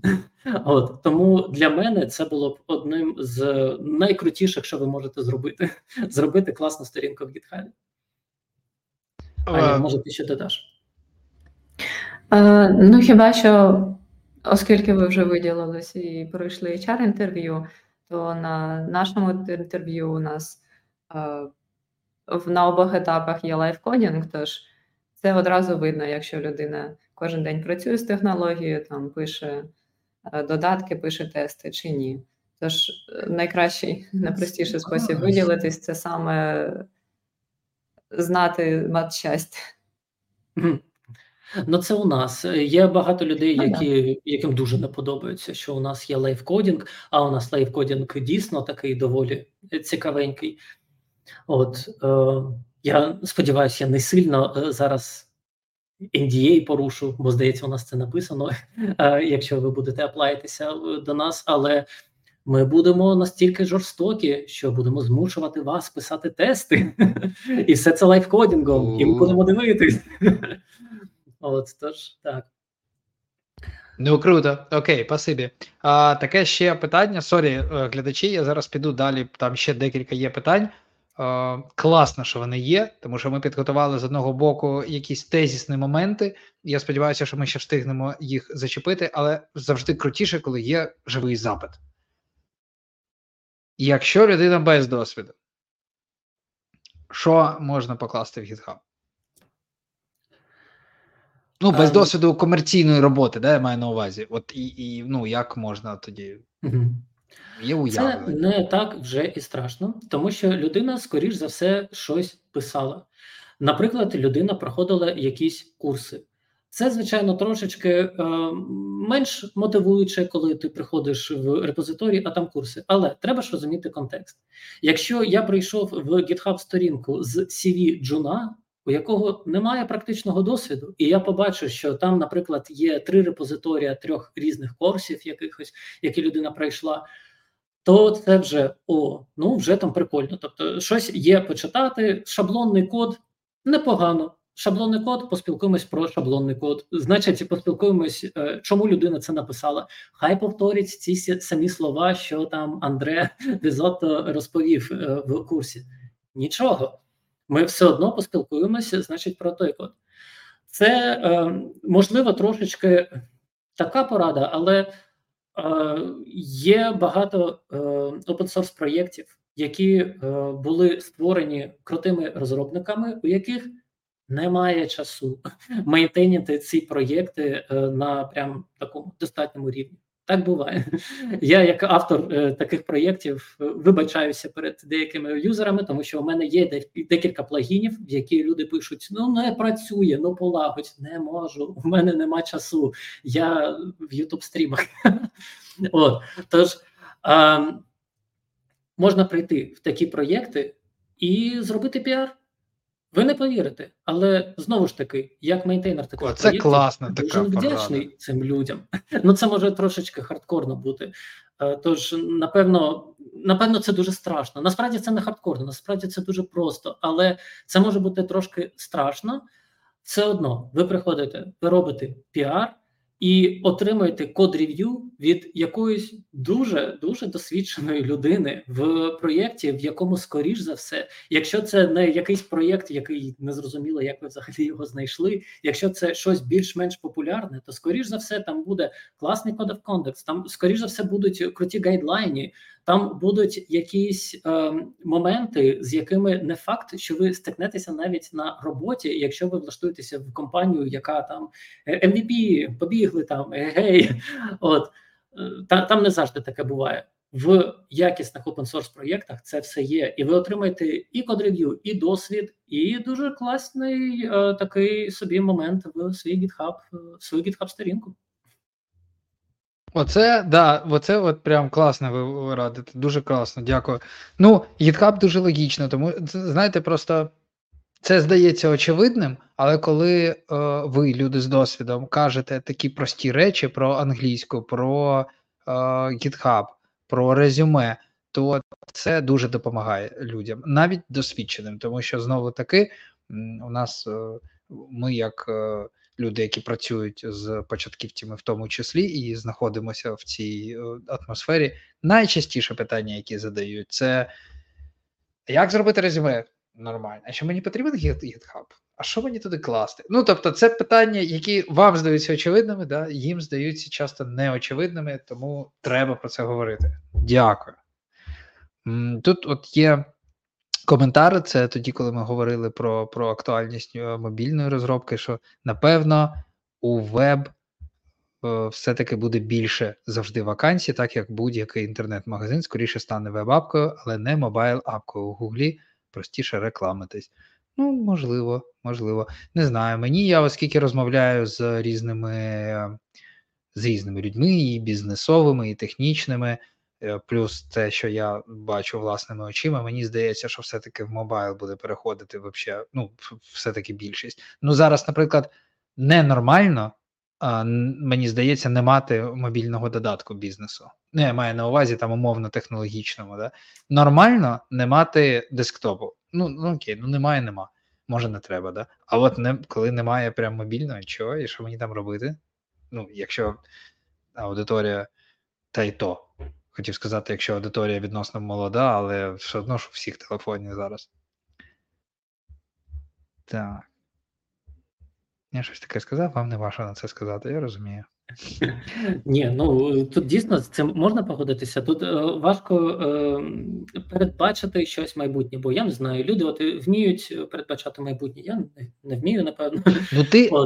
От, тому для мене це було б одним з найкрутіших, що ви можете зробити. Зробити класну сторінку в GitHub. Аня, може ти ще додаш? Ну, хіба що, оскільки ви вже виділились і пройшли HR-інтерв'ю, то на нашому інтерв'ю у нас на обох етапах є лайфкодінг, тож це одразу видно, якщо людина кожен день працює з технологією, там пише додатки, пише тести чи ні. Тож найкращий, найпростіший спосіб виділитись – це саме знати мат щастя. Ну, це у нас. Є багато людей, яким дуже не подобається, що у нас є лайфкодінг, а у нас лайфкодінг дійсно такий доволі цікавенький. От, я сподіваюся, я не сильно зараз NDA порушу, бо, здається, у нас це написано, якщо ви будете аплаїтися до нас, але... Ми будемо настільки жорстокі, що будемо змушувати вас писати тести. І все це лайфкодінгом. І ми будемо дивитись. От, тож, так. Ну, круто. Окей, спасибі. Таке ще питання. Сорі, глядачі, я зараз піду далі. Там ще декілька є питань. Класно, що вони є, тому що ми підготували з одного боку якісь тезісні моменти. Я сподіваюся, що ми ще встигнемо їх зачепити, але завжди крутіше, коли є живий запит. Якщо людина без досвіду, що можна покласти в GitHub? Ну, без досвіду комерційної роботи, да, я маю на увазі. От і ну, як можна тоді? Є уявлення. Це не так вже і страшно, тому що людина, скоріш за все, щось писала. Наприклад, людина проходила якісь курси. Це, звичайно, трошечки менш мотивуюче, коли ти приходиш в репозиторій, а там курси. Але треба ж розуміти контекст. Якщо я прийшов в GitHub-сторінку з CV джуна, у якого немає практичного досвіду, і я побачу, що там, наприклад, є 3 репозиторія 3 різних курсів якихось, які людина пройшла, то це вже, вже там прикольно. Тобто щось є почитати, шаблонний код непогано. Шаблонний код, поспілкуємось про шаблонний код. Значить, поспілкуємось, чому людина це написала. Хай повторять ці самі слова, що там Андре Візотто розповів в курсі. Нічого. Ми все одно поспілкуємося, значить, про той код. Це, можливо, трошечки така порада, але є багато open-source проєктів, які були створені крутими розробниками, у яких немає часу мейтейнити ці проєкти на прям такому достатньому рівні. Так буває. Я як автор таких проєктів вибачаюся перед деякими юзерами, тому що у мене є декілька плагінів, в які люди пишуть, не працює, полагодь, не можу, в мене нема часу, я в YouTube-стрімах. Тож, можна прийти в такі проєкти і зробити піар. Ви не повірите, але знову ж таки, як мейнтейнер такого проєкту, я дуже вдячний цим людям. Це може трошечки хардкорно бути. Тож, напевно, це дуже страшно. Насправді це не хардкорно, насправді це дуже просто, але це може бути трошки страшно. Все одно, ви приходите, ви робите піар і отримуєте код-рев'ю від якоїсь дуже-дуже досвідченої людини в проєкті, в якому, скоріш за все, якщо це не якийсь проєкт, який незрозуміло, як ви взагалі його знайшли, якщо це щось більш-менш популярне, то, скоріш за все, там буде класний Code of Conduct, там, скоріш за все, будуть круті гайдлайни, там будуть якісь моменти, з якими не факт, що ви стикнетеся навіть на роботі, якщо ви влаштуєтеся в компанію, яка там MVP, побігли там, там не завжди таке буває. В якісних open-source проєктах це все є. І ви отримаєте і код-рев'ю, і досвід, і дуже класний такий собі момент в свою GitHub-сторінку. Оце прям класно ви радите, дуже класно, дякую. GitHub дуже логічно, тому, знаєте, просто це здається очевидним, але коли ви, люди з досвідом, кажете такі прості речі про англійську, про GitHub, про резюме, то це дуже допомагає людям, навіть досвідченим, тому що, знову таки, у нас ми як... люди, які працюють з початківцями в тому числі і знаходимося в цій атмосфері, найчастіше питання, які задають, це як зробити резюме нормально? А що мені потрібен GitHub? А що мені туди класти? Тобто це питання, які вам здаються очевидними, да? Їм здаються часто неочевидними, тому треба про це говорити. Дякую. Тут от є... коментар, це тоді, коли ми говорили про актуальність мобільної розробки, що, напевно, у веб все-таки буде більше завжди вакансій, так як будь-який інтернет-магазин скоріше стане веб-апкою, але не мобайл-апкою. У Гуглі простіше рекламитись. Можливо. Не знаю. Я, оскільки розмовляю з різними людьми, і бізнесовими, і технічними, плюс те, що я бачу власними очима, мені здається, що все-таки в мобайл буде переходити взагалі, все-таки більшість. Зараз, наприклад, ненормально, мені здається, не мати мобільного додатку бізнесу. Я маю на увазі там умовно технологічному. Да? Нормально не мати десктопу. Немає. Може не треба, да? А от коли немає прям мобільного, що мені там робити? Якщо аудиторія та й то. Хотів сказати, якщо аудиторія відносно молода, але все одно ж у всіх телефонів зараз. Так. Я щось таке сказав, вам не важко на це сказати, я розумію. Тут дійсно з цим можна погодитися. Тут важко передбачити щось майбутнє, бо я не знаю, люди вміють передбачати майбутнє, я не вмію, напевно.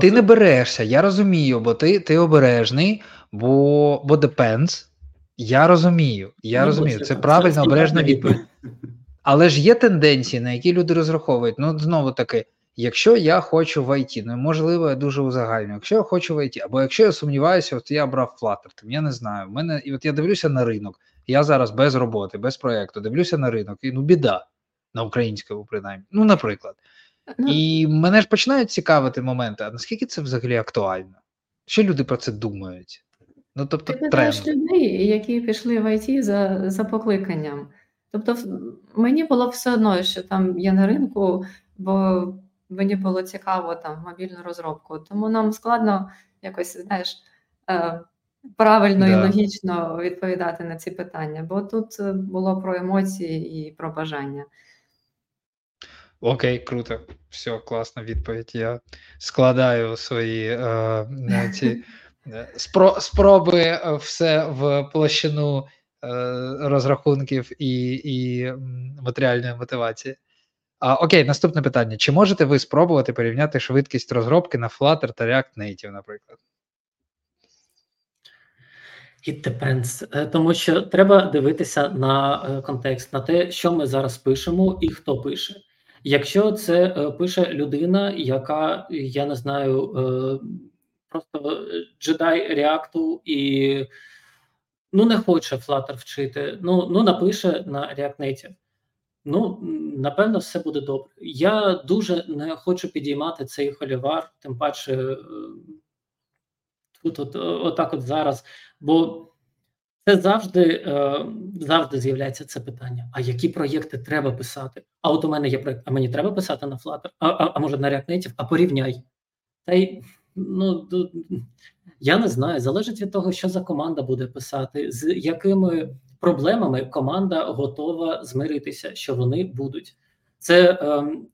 Ти не берешся, я розумію, бо ти обережний, бо depends. Я розумію. Це правильна, обережна відповідь. Але ж є тенденції, на які люди розраховують. Знову таки, Якщо я хочу в IT, ну, можливо, я дуже узагальнюю, якщо я хочу в IT, або якщо я сумніваюся, от я брав Flutter, там, я не знаю, і от я дивлюся на ринок, я зараз без роботи, без проєкту, дивлюся на ринок, і, ну, біда, на українському принаймні, ну, наприклад. І мене ж починають цікавити моменти, а наскільки це взагалі актуально? Що люди про це думають? Ну, тобто, ти питаєш людей, які пішли в IT за покликанням. Тобто, мені було все одно, що там я на ринку, бо мені було цікаво там мобільну розробку. Тому нам складно якось, знаєш, правильно і логічно відповідати на ці питання, бо тут було про емоції і про бажання. Окей, круто. Все, класна відповідь. Я складаю свої ці спроби все в площину розрахунків і матеріальної мотивації. Окей, наступне питання. Чи можете ви спробувати порівняти швидкість розробки на Flutter та React Native, наприклад? It depends. Тому що треба дивитися на контекст, на те, що ми зараз пишемо і хто пише. Якщо це пише людина, яка, я не знаю, просто джедай реакту і ну, не хоче Flutter вчити, ну напише на React Native. Ну, напевно, все буде добре. Я дуже не хочу підіймати цей холивар, тим паче отак от зараз, бо це завжди з'являється це питання. А які проєкти треба писати? А от у мене є проєкт, а мені треба писати на Flutter? А може на React Native? А порівняй. Та й, ну, я не знаю, залежить від того, що за команда буде писати, з якими проблемами команда готова змиритися, що вони будуть. Це,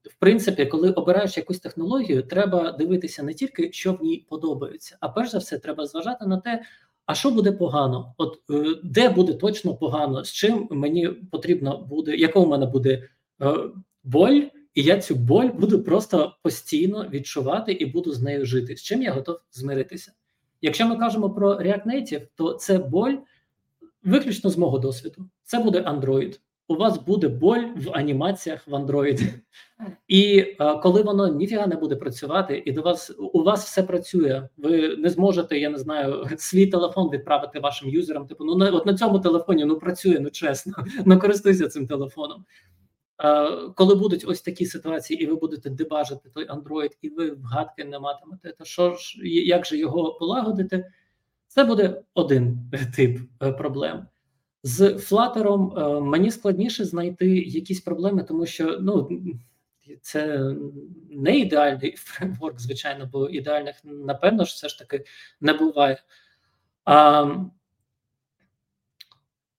в принципі, коли обираєш якусь технологію, треба дивитися не тільки, що в ній подобається, а перш за все треба зважати на те, а що буде погано? От де буде точно погано, з чим мені потрібно буде, яка у мене буде боль, і я цю боль буду просто постійно відчувати і буду з нею жити. З чим я готов змиритися? Якщо ми кажемо про React Native, то це боль виключно з мого досвіду. Це буде Android. У вас буде боль в анімаціях в Android. І коли воно ніфіга не буде працювати, і у вас все працює, ви не зможете, я не знаю, свій телефон відправити вашим юзерам, типу, ну от на цьому телефоні, ну працює, ну чесно, ну користуйся цим телефоном. Коли будуть ось такі ситуації, і ви будете дебажити той Android, і ви вгадки не матимете, то що ж, як же його полагодити? Це буде один тип проблем. З Flutter мені складніше знайти якісь проблеми, тому що ну, це не ідеальний фреймворк, звичайно, бо ідеальних, напевно, ж все ж таки не буває.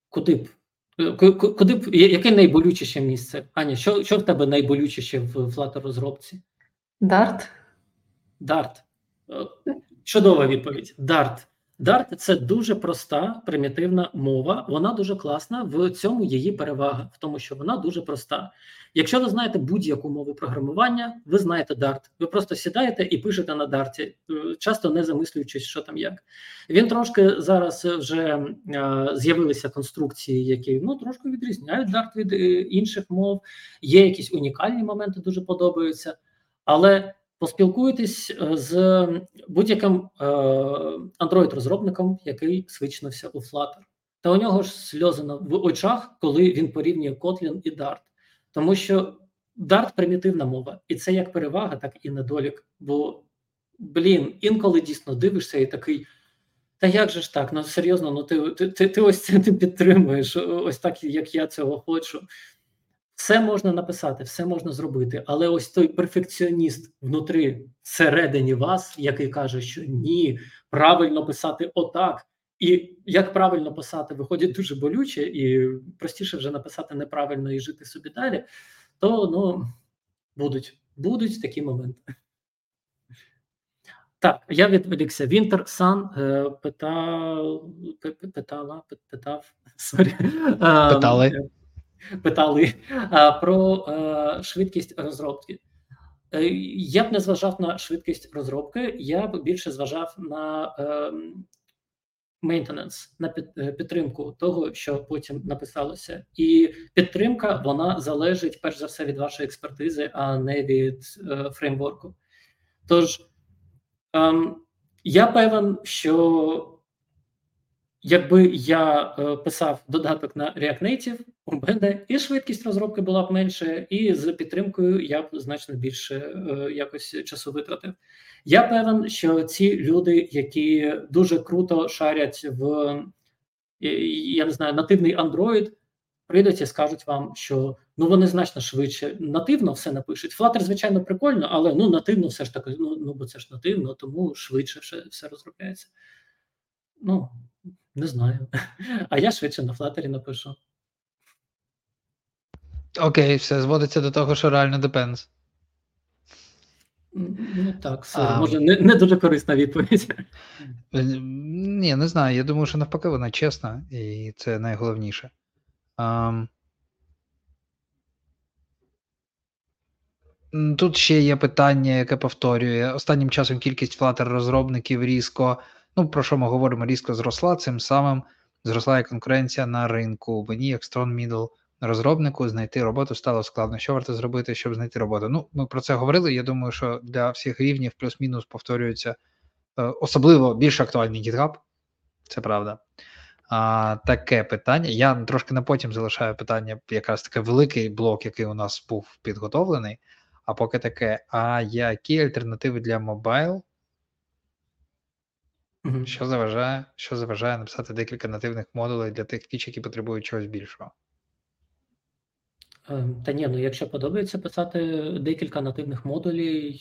Куди б, яке найболючіше місце? Аня, що в тебе найболючіше в Flutter розробці? Dart. Чудова відповідь. Dart – це дуже проста, примітивна мова, вона дуже класна, в цьому її перевага, в тому, що вона дуже проста. Якщо ви знаєте будь-яку мову програмування, ви знаєте Dart. Ви просто сідаєте і пишете на Dart, часто не замислюючись, що там як. Він трошки зараз вже з'явилися конструкції, які ну, трошки відрізняють Dart від інших мов, є якісь унікальні моменти, дуже подобаються, але... Поспілкуйтесь з будь-яким Android-розробником, який свичнувся у Flutter. Та у нього ж сльози в очах, коли він порівнює Kotlin і Dart. Тому що Dart – примітивна мова. І це як перевага, так і недолік. Бо, інколи дійсно дивишся і такий, та як же ж так, ну серйозно, ну ти ось це ти підтримуєш, ось так, як я цього хочу. Все можна написати, все можна зробити, але ось той перфекціоніст всередині вас, який каже, що ні, правильно писати отак, і як правильно писати виходить дуже болюче, і простіше вже написати неправильно і жити собі далі, то ну, будуть такі моменти. Так, я відволікся. Вінтер Сан питали про швидкість розробки. Я б не зважав на швидкість розробки, я б більше зважав на мейнтенанс, на підтримку того, що потім написалося. І підтримка, вона залежить, перш за все, від вашої експертизи, а не від фреймворку. Тож, я певен, що якби я писав додаток на React Native, у мене і швидкість розробки була б менше, і з підтримкою я б значно більше якось часу витратив. Я певен, що ці люди, які дуже круто шарять в, я не знаю, нативний Android, прийдуть і скажуть вам, що ну вони значно швидше нативно все напишуть. Flutter, звичайно, прикольно, але ну нативно все ж таки, ну бо це ж нативно, тому швидше все розробляється. Ну, не знаю. А я швидше на Flutter напишу. Окей, все, зводиться до того, що реально depends. Ну так, може, не дуже корисна відповідь. Ні, не знаю. Я думаю, що навпаки вона чесна, і це найголовніше. Тут ще є питання, яке повторює. Останнім часом кількість Flutter-розробників різко, ну, про що ми говоримо, різко зросла, цим самим зросла і конкуренція на ринку. Мені, як strong-middle розробнику, знайти роботу стало складно. Що варто зробити, щоб знайти роботу? Ну, ми про це говорили, я думаю, що для всіх рівнів плюс-мінус повторюється, особливо більш актуальний GitHub, це правда. Таке питання, я трошки на потім залишаю питання, якраз таке великий блок, який у нас був підготовлений, а поки таке, а які альтернативи для мобайл? Mm-hmm. Що заважає написати декілька нативних модулів для тих фіч, які потребують чогось більшого? Та ні, ну якщо подобається писати декілька нативних модулів,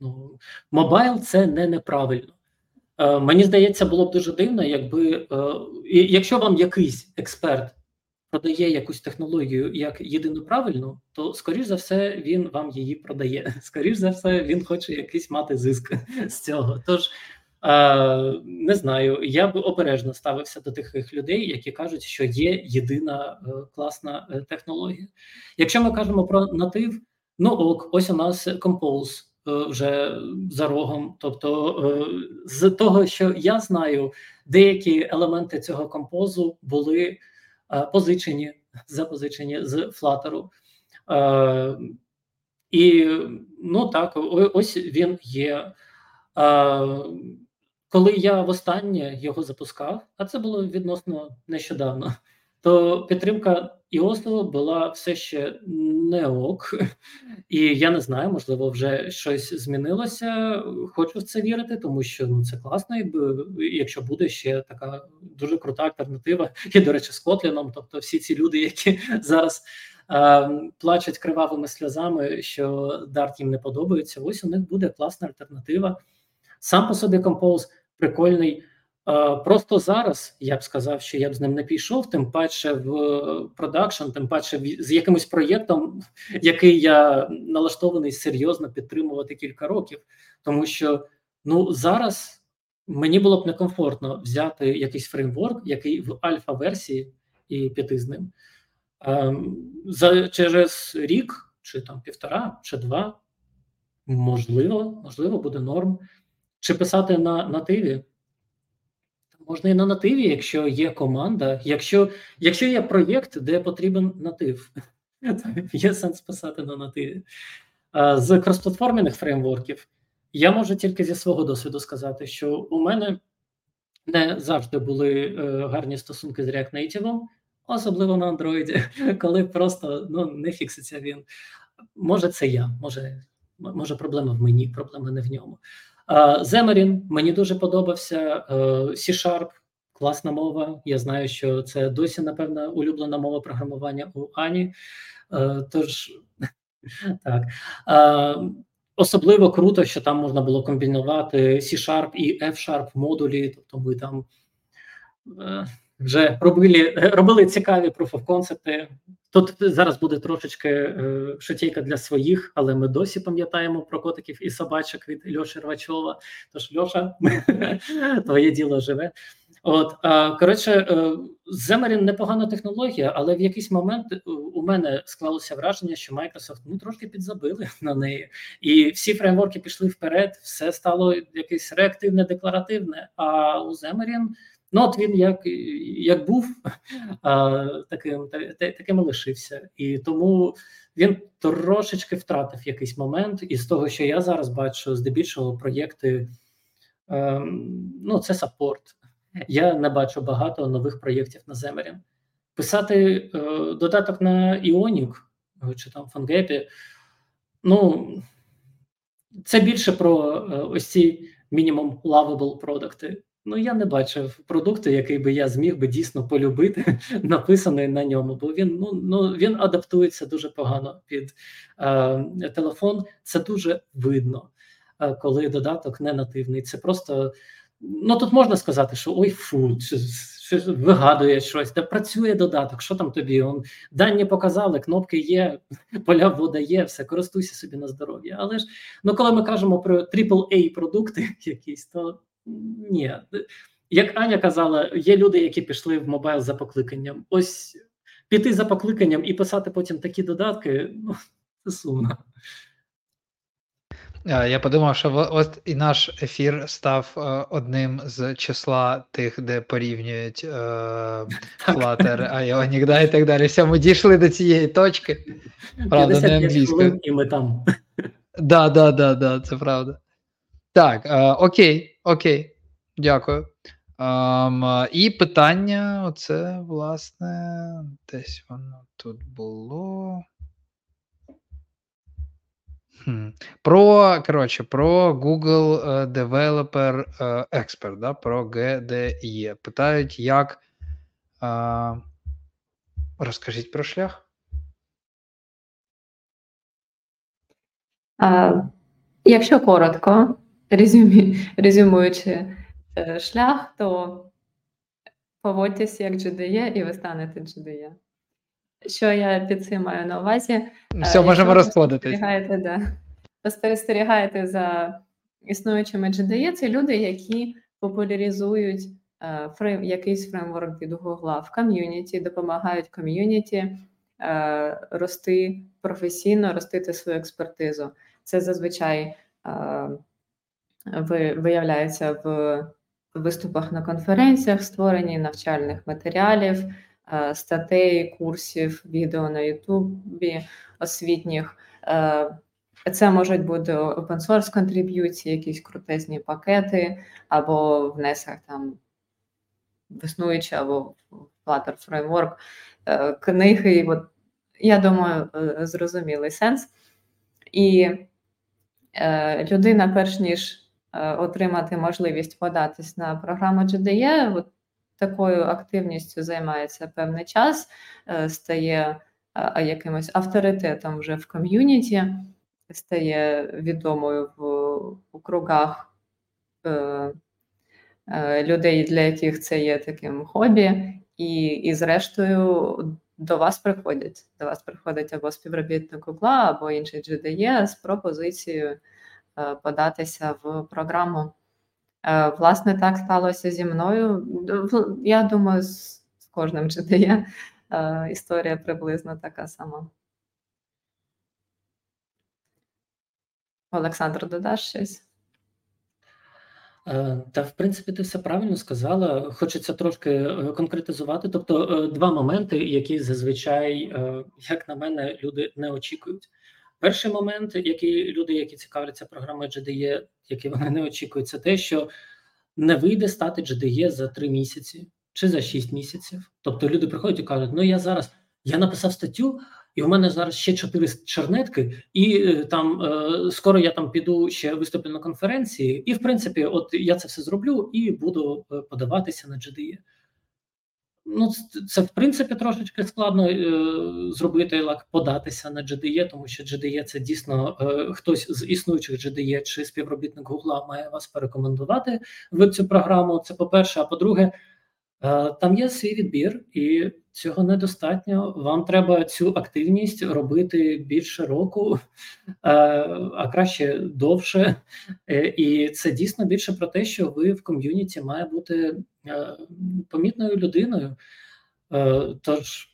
ну, мобайл – це неправильно. Мені здається, було б дуже дивно, якби, якщо вам якийсь експерт продає якусь технологію як єдину правильну, то, скоріш за все, він вам її продає. Скоріш за все, він хоче якийсь мати зиск з цього. Тож, не знаю, я б обережно ставився до тих людей, які кажуть, що є єдина класна технологія. Якщо ми кажемо про натив, ну ок, ось у нас Compose вже за рогом. Тобто, з того, що я знаю, деякі елементи цього Compose були запозичені з Flutter. І, ну так, ось він є. Коли я востаннє його запускав, а це було відносно нещодавно, то підтримка Іослова була все ще не ок. І я не знаю, можливо, вже щось змінилося. Хочу в це вірити, тому що ну, це класно, якщо буде ще така дуже крута альтернатива. І, до речі, з Котліном, тобто всі ці люди, які зараз плачуть кривавими сльозами, що Dart їм не подобається, ось у них буде класна альтернатива. Сам по собі Compose прикольний. Просто зараз я б сказав, що я б з ним не пішов, тим паче в продакшн, тим паче з якимось проєктом, який я налаштований серйозно підтримувати кілька років. Тому що ну зараз мені було б некомфортно взяти якийсь фреймворк, який в альфа-версії, і піти з ним. Через рік, чи там півтора, чи два, можливо, буде норм. Чи писати на нативі? Можна і на нативі, якщо є команда. Якщо є проєкт, де потрібен натив, є сенс писати на нативі. З кросплатформених фреймворків я можу тільки зі свого досвіду сказати, що у мене не завжди були гарні стосунки з React Native, особливо на Android, коли просто не фікситься він. Може це я, може проблема в мені, проблема не в ньому. Xamarin мені дуже подобався, C-Sharp класна мова, я знаю, що це досі, напевно, улюблена мова програмування у Ані, тож так. Особливо круто, що там можна було комбінувати C-Sharp і F-Sharp модулі, тобто ми там вже робили цікаві proof of concept. Тут зараз буде трошечки шутейка для своїх, але ми досі пам'ятаємо про котиків і собачок від Льоші Рвачова. Тож, Льоша, твоє діло живе. Xamarin непогана технологія, але в якийсь момент у мене склалося враження, що Microsoft трошки підзабили на неї. І всі фреймворки пішли вперед, все стало якесь реактивне, декларативне. А у Xamarin, от він як був, таким і лишився. І тому він трошечки втратив якийсь момент. І з того, що я зараз бачу, здебільшого проєкти, це саппорт. Я не бачу багато нових проєктів на Xamarin. Писати додаток на Ionic чи там Фангепі, це більше про ось ці мінімум lovable продукти. Я не бачив продукту, який би я зміг би дійсно полюбити, написаний на ньому, бо він адаптується дуже погано під телефон. Це дуже видно, коли додаток не нативний. Це просто... тут можна сказати, що що вигадує щось, та працює додаток, що там тобі? Дані показали, кнопки є, поля ввода є, все, користуйся собі на здоров'я. Але ж, коли ми кажемо про AAA продукти якісь, то ні. Як Аня казала, є люди, які пішли в мобайл за покликанням. Ось піти за покликанням і писати потім такі додатки, це сумно. Я подумав, що от і наш ефір став одним з числа тих, де порівнюють Flutter, Ionic, да, і так далі. Все, ми дійшли до цієї точки. Правда, не англійською. І ми там. Да, це правда. Так, окей, дякую. І питання, оце, власне, десь воно тут було. Про Google Developer Expert, да, про GDE. Питають, як... Розкажіть про шлях. Якщо коротко, резюмуючи шлях, то поводьтесь як GDE і ви станете GDE. Що я під цим маю на увазі? Все, можемо розходитись. Ви спостерігаєте за існуючими GDE, це люди, які популяризують якийсь фреймворк від Google в ком'юніті, допомагають ком'юніті рости професійно, ростити свою експертизу. Це зазвичай виявляється в виступах на конференціях, створенні навчальних матеріалів, статей, курсів, відео на Ютубі, освітніх. Це можуть бути open-source контриб'юції, якісь крутезні пакети, або внесок там існуючий, або Flutter фреймворк, книги. От, я думаю, зрозумілий сенс. І людина, перш ніж отримати можливість податись на програму GDE, такою активністю займається певний час, стає якимось авторитетом вже в ком'юніті, стає відомою в кругах людей, для яких це є таким хобі, і зрештою до вас приходить або співробітник Google, або інший GDE з пропозицією податися в програму. Власне, так сталося зі мною. Я думаю, з кожним GDE історія приблизно така сама. Олександр, додаш щось? Та, в принципі, ти все правильно сказала. Хочеться трошки конкретизувати. Тобто, два моменти, які зазвичай, як на мене, люди не очікують. Перший момент, який люди, які цікавляться програмою GDE, які вони не очікують, це те, що не вийде стати GDE за 3 місяці чи за 6 місяців. Тобто люди приходять і кажуть, я написав статтю, і у мене зараз ще 4 чернетки, і там скоро я там піду ще виступлю на конференції, і в принципі от я це все зроблю і буду подаватися на GDE. Це в принципі трошечки складно зробити, податися на GDE, тому що GDE це дійсно хтось з існуючих GDE чи співробітник Google має вас порекомендувати в цю програму. Це по-перше, а по-друге, там є свій відбір, і цього недостатньо. Вам треба цю активність робити більше року, а краще довше. І це дійсно більше про те, що ви в ком'юніті має бути помітною людиною. Тож,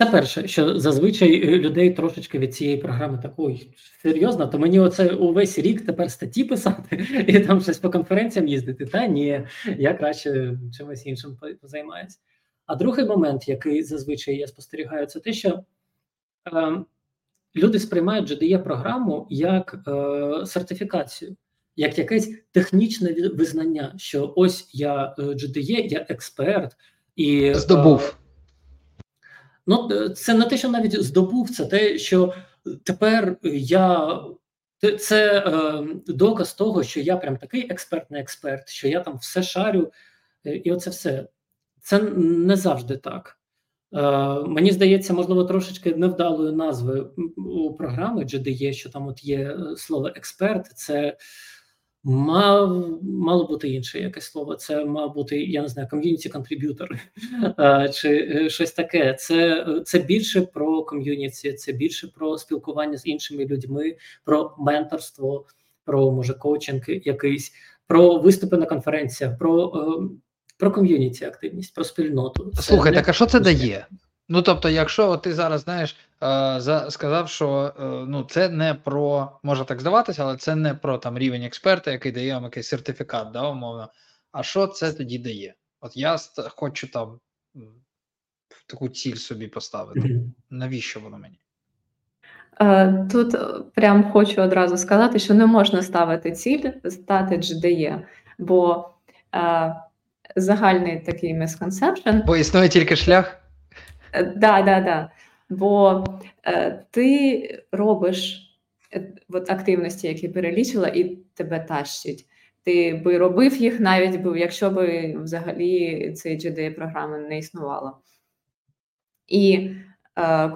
це перше, що зазвичай людей трошечки від цієї програми такої серйозно, то мені оце увесь рік тепер статті писати і там щось по конференціям їздити. Та ні, я краще чимось іншим займаюся. А другий момент, який зазвичай я спостерігаю, це те, що люди сприймають GDE-програму як сертифікацію, як якесь технічне визнання, що ось я GDE, я експерт. І здобув. Ну, це не те, що навіть здобув, це те, що тепер я... Це доказ того, що я прям такий експертний експерт, що я там все шарю, і оце все. Це не завжди так. Мені здається, можливо, трошечки невдалою назвою у програми GDE, що там от є слово «експерт», це мало бути інше якесь слово. Це мав бути, я не знаю, ком'юніті-контриб'ютор чи щось таке. Це більше про ком'юніті, це більше про спілкування з іншими людьми, про менторство, про, може, коучинг якийсь, про виступи на конференціях, про ком'юніті активність, про спільноту. Слухай, так а що це дає? Ну, тобто, якщо ти зараз, знаєш, сказав, що ну, це не про, може так здаватися, але це не про там рівень експерта, який дає вам якийсь сертифікат, да, умовно. А що це тоді дає? От я хочу там таку ціль собі поставити. Навіщо воно мені? Тут прям хочу одразу сказати, що не можна ставити ціль, стати GDE, бо загальний такий місконцепшн. Бо існує тільки шлях? Так. Бо ти робиш от активності, які перелічила, і тебе тащить. Ти би робив їх навіть, якщо б взагалі цієї GDE-програми не існувало. І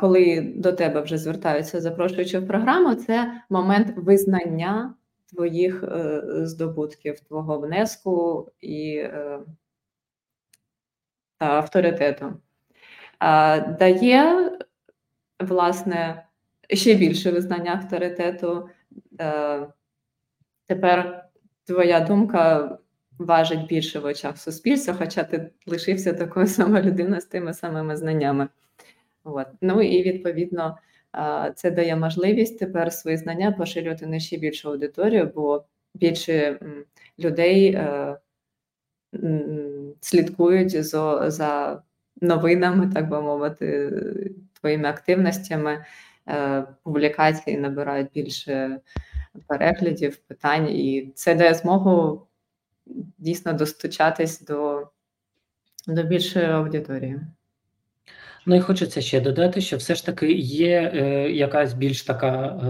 коли до тебе вже звертаються, запрошуючи в програму, це момент визнання твоїх здобутків, твого внеску і авторитету. Дає, власне, ще більше визнання авторитету. Тепер твоя думка важить більше в очах суспільства, хоча ти лишився такою самою людиною з тими самими знаннями. От. Ну і, відповідно, це дає можливість тепер свої знання поширювати на ще більшу аудиторію, бо більше людей слідкують за новинами, так би мовити, твоїми активностями, публікації набирають більше переглядів, питань, і це дає змогу дійсно достучатись до більшої аудиторії. Ну і хочеться ще додати, що все ж таки є якась більш така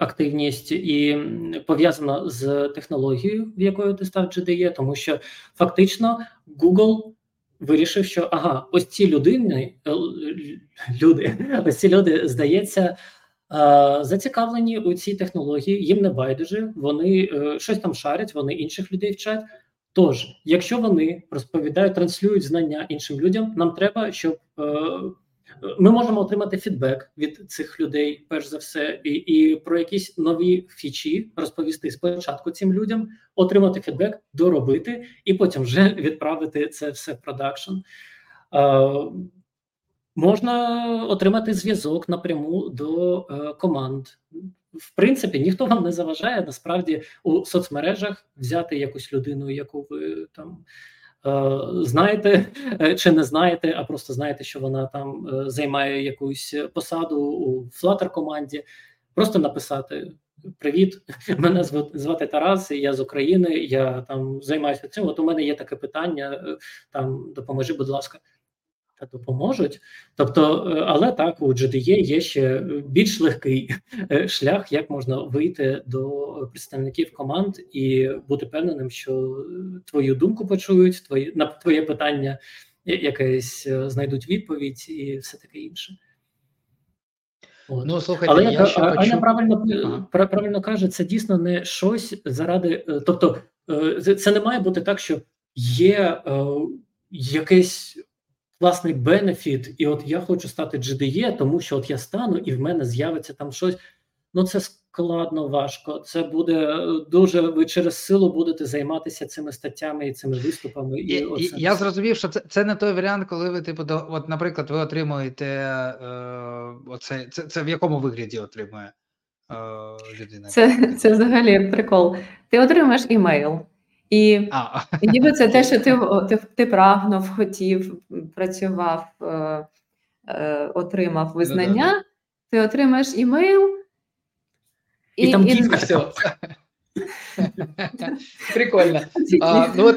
активність і пов'язана з технологією, в якої ти став GDE, тому що фактично Google вирішив, що ось ці люди, здається, зацікавлені у цій технології, їм не байдуже, вони щось там шарять, вони інших людей вчать. Тож, якщо вони розповідають, транслюють знання іншим людям, нам треба, щоб ми можемо отримати фідбек від цих людей, перш за все, і про якісь нові фічі розповісти спочатку цим людям, отримати фідбек, доробити, і потім вже відправити це все в продакшн. Можна отримати зв'язок напряму до команд. В принципі, ніхто вам не заважає, насправді, у соцмережах взяти якусь людину, яку ви там знаєте чи не знаєте, а просто знаєте, що вона там займає якусь посаду у Flutter команді, просто написати: «Привіт, мене звати Тарас, я з України, я там займаюся цим, от у мене є таке питання, там допоможи, будь ласка». Та допоможуть. Тобто, але так, у GDE є ще більш легкий шлях, як можна вийти до представників команд і бути певненим, що твою думку почують, на твоє питання якесь знайдуть відповідь і все таке інше. От. Ну, слухайте, але я ще почув. Аня правильно каже, це дійсно не щось заради... Тобто, це не має бути так, що є якесь... власний бенефіт, і от я хочу стати GDE, тому що от я стану, і в мене з'явиться там щось. ну це складно, важко. Це буде дуже, ви через силу будете займатися цими статтями і цими виступами. Я зрозумів, що це не той варіант, коли ви, типу, от, наприклад, ви отримуєте, це в якому вигляді отримує людина? Це взагалі прикол. Ти отримаєш імейл. І ніби це те, що ти прагнув, хотів, працював, отримав визнання, ти отримаєш імейл. І там дійсно все. Прикольно. Ну от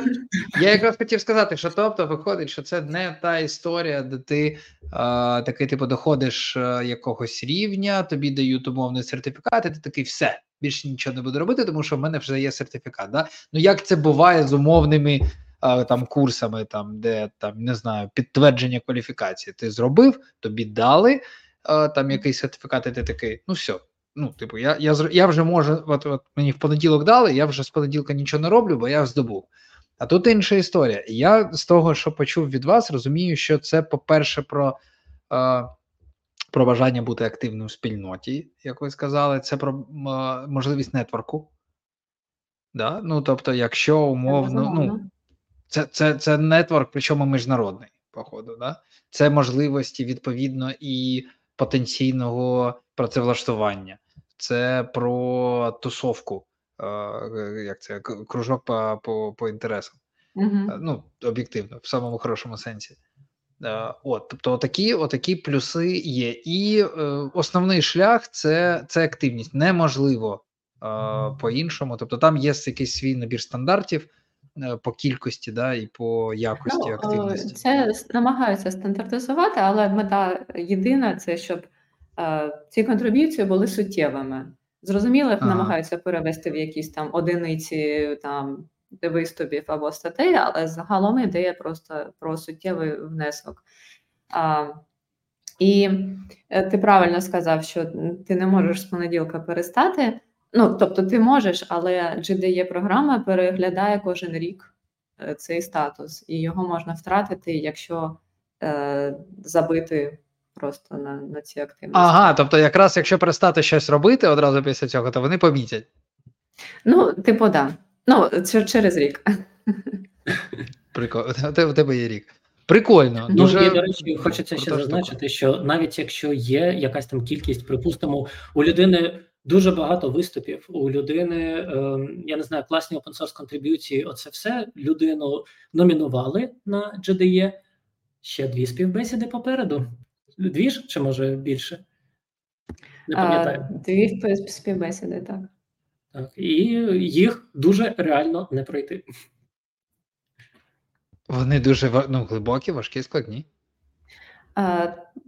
я якраз хотів сказати, що тобто виходить, що це не та історія, де ти такий, типу, доходиш якогось рівня, тобі дають умовний сертифікат, і ти такий, все, більше нічого не буду робити, тому що в мене вже є сертифікат. Да? Ну як це буває з умовними там курсами, там, де там, не знаю, підтвердження кваліфікації. Ти зробив, тобі дали там якийсь сертифікат, і ти такий, ну все. Ну, типу, я вже можу, от мені в понеділок дали, я вже з понеділка нічого не роблю, бо я здобув. А тут інша історія. І я з того, що почув від вас, розумію, що це, по-перше, про бажання бути активним в спільноті, як ви сказали, це про можливість нетворку. Да? Ну, тобто, якщо умовно, ну, це нетворк, причому міжнародний, походу, да? Це можливості, відповідно, і потенційного працевлаштування. Це про тусовку, як це, кружок по інтересам. Mm-hmm. Ну, об'єктивно, в самому хорошому сенсі. От, тобто отакі плюси є. І основний шлях – це активність. Неможливо по-іншому. Тобто там є якийсь свій набір стандартів по кількості, да, і по якості активності. Це намагаються стандартизувати, але мета єдина – це, щоб ці контриб'юції були суттєвими. Зрозуміло, їх намагаються перевести в якісь там одиниці там, виступів або статей, але загалом ідея просто про суттєвий внесок. І ти правильно сказав, що ти не можеш з понеділка перестати. Ну, тобто ти можеш, але GDE-програма переглядає кожен рік цей статус, і його можна втратити, якщо забити просто на ці активності. Ага, тобто якраз якщо перестати щось робити одразу після цього, то вони помітять. Ну, типу, да. Ну, через рік. Прикольно. У тебе є рік. Прикольно. Дуже... Ну, і, до речі, хочеться ще зазначити, що навіть якщо є якась там кількість, припустимо, у людини дуже багато виступів, у людини, я не знаю, класні open-source контриб'юції, оце все, людину номінували на GDE, ще 2 співбесіди попереду. 2 ж, чи може більше? Не пам'ятаю. 2 співбесіди, так. Так. І їх дуже реально не пройти. Вони дуже глибокі, важкі, складні?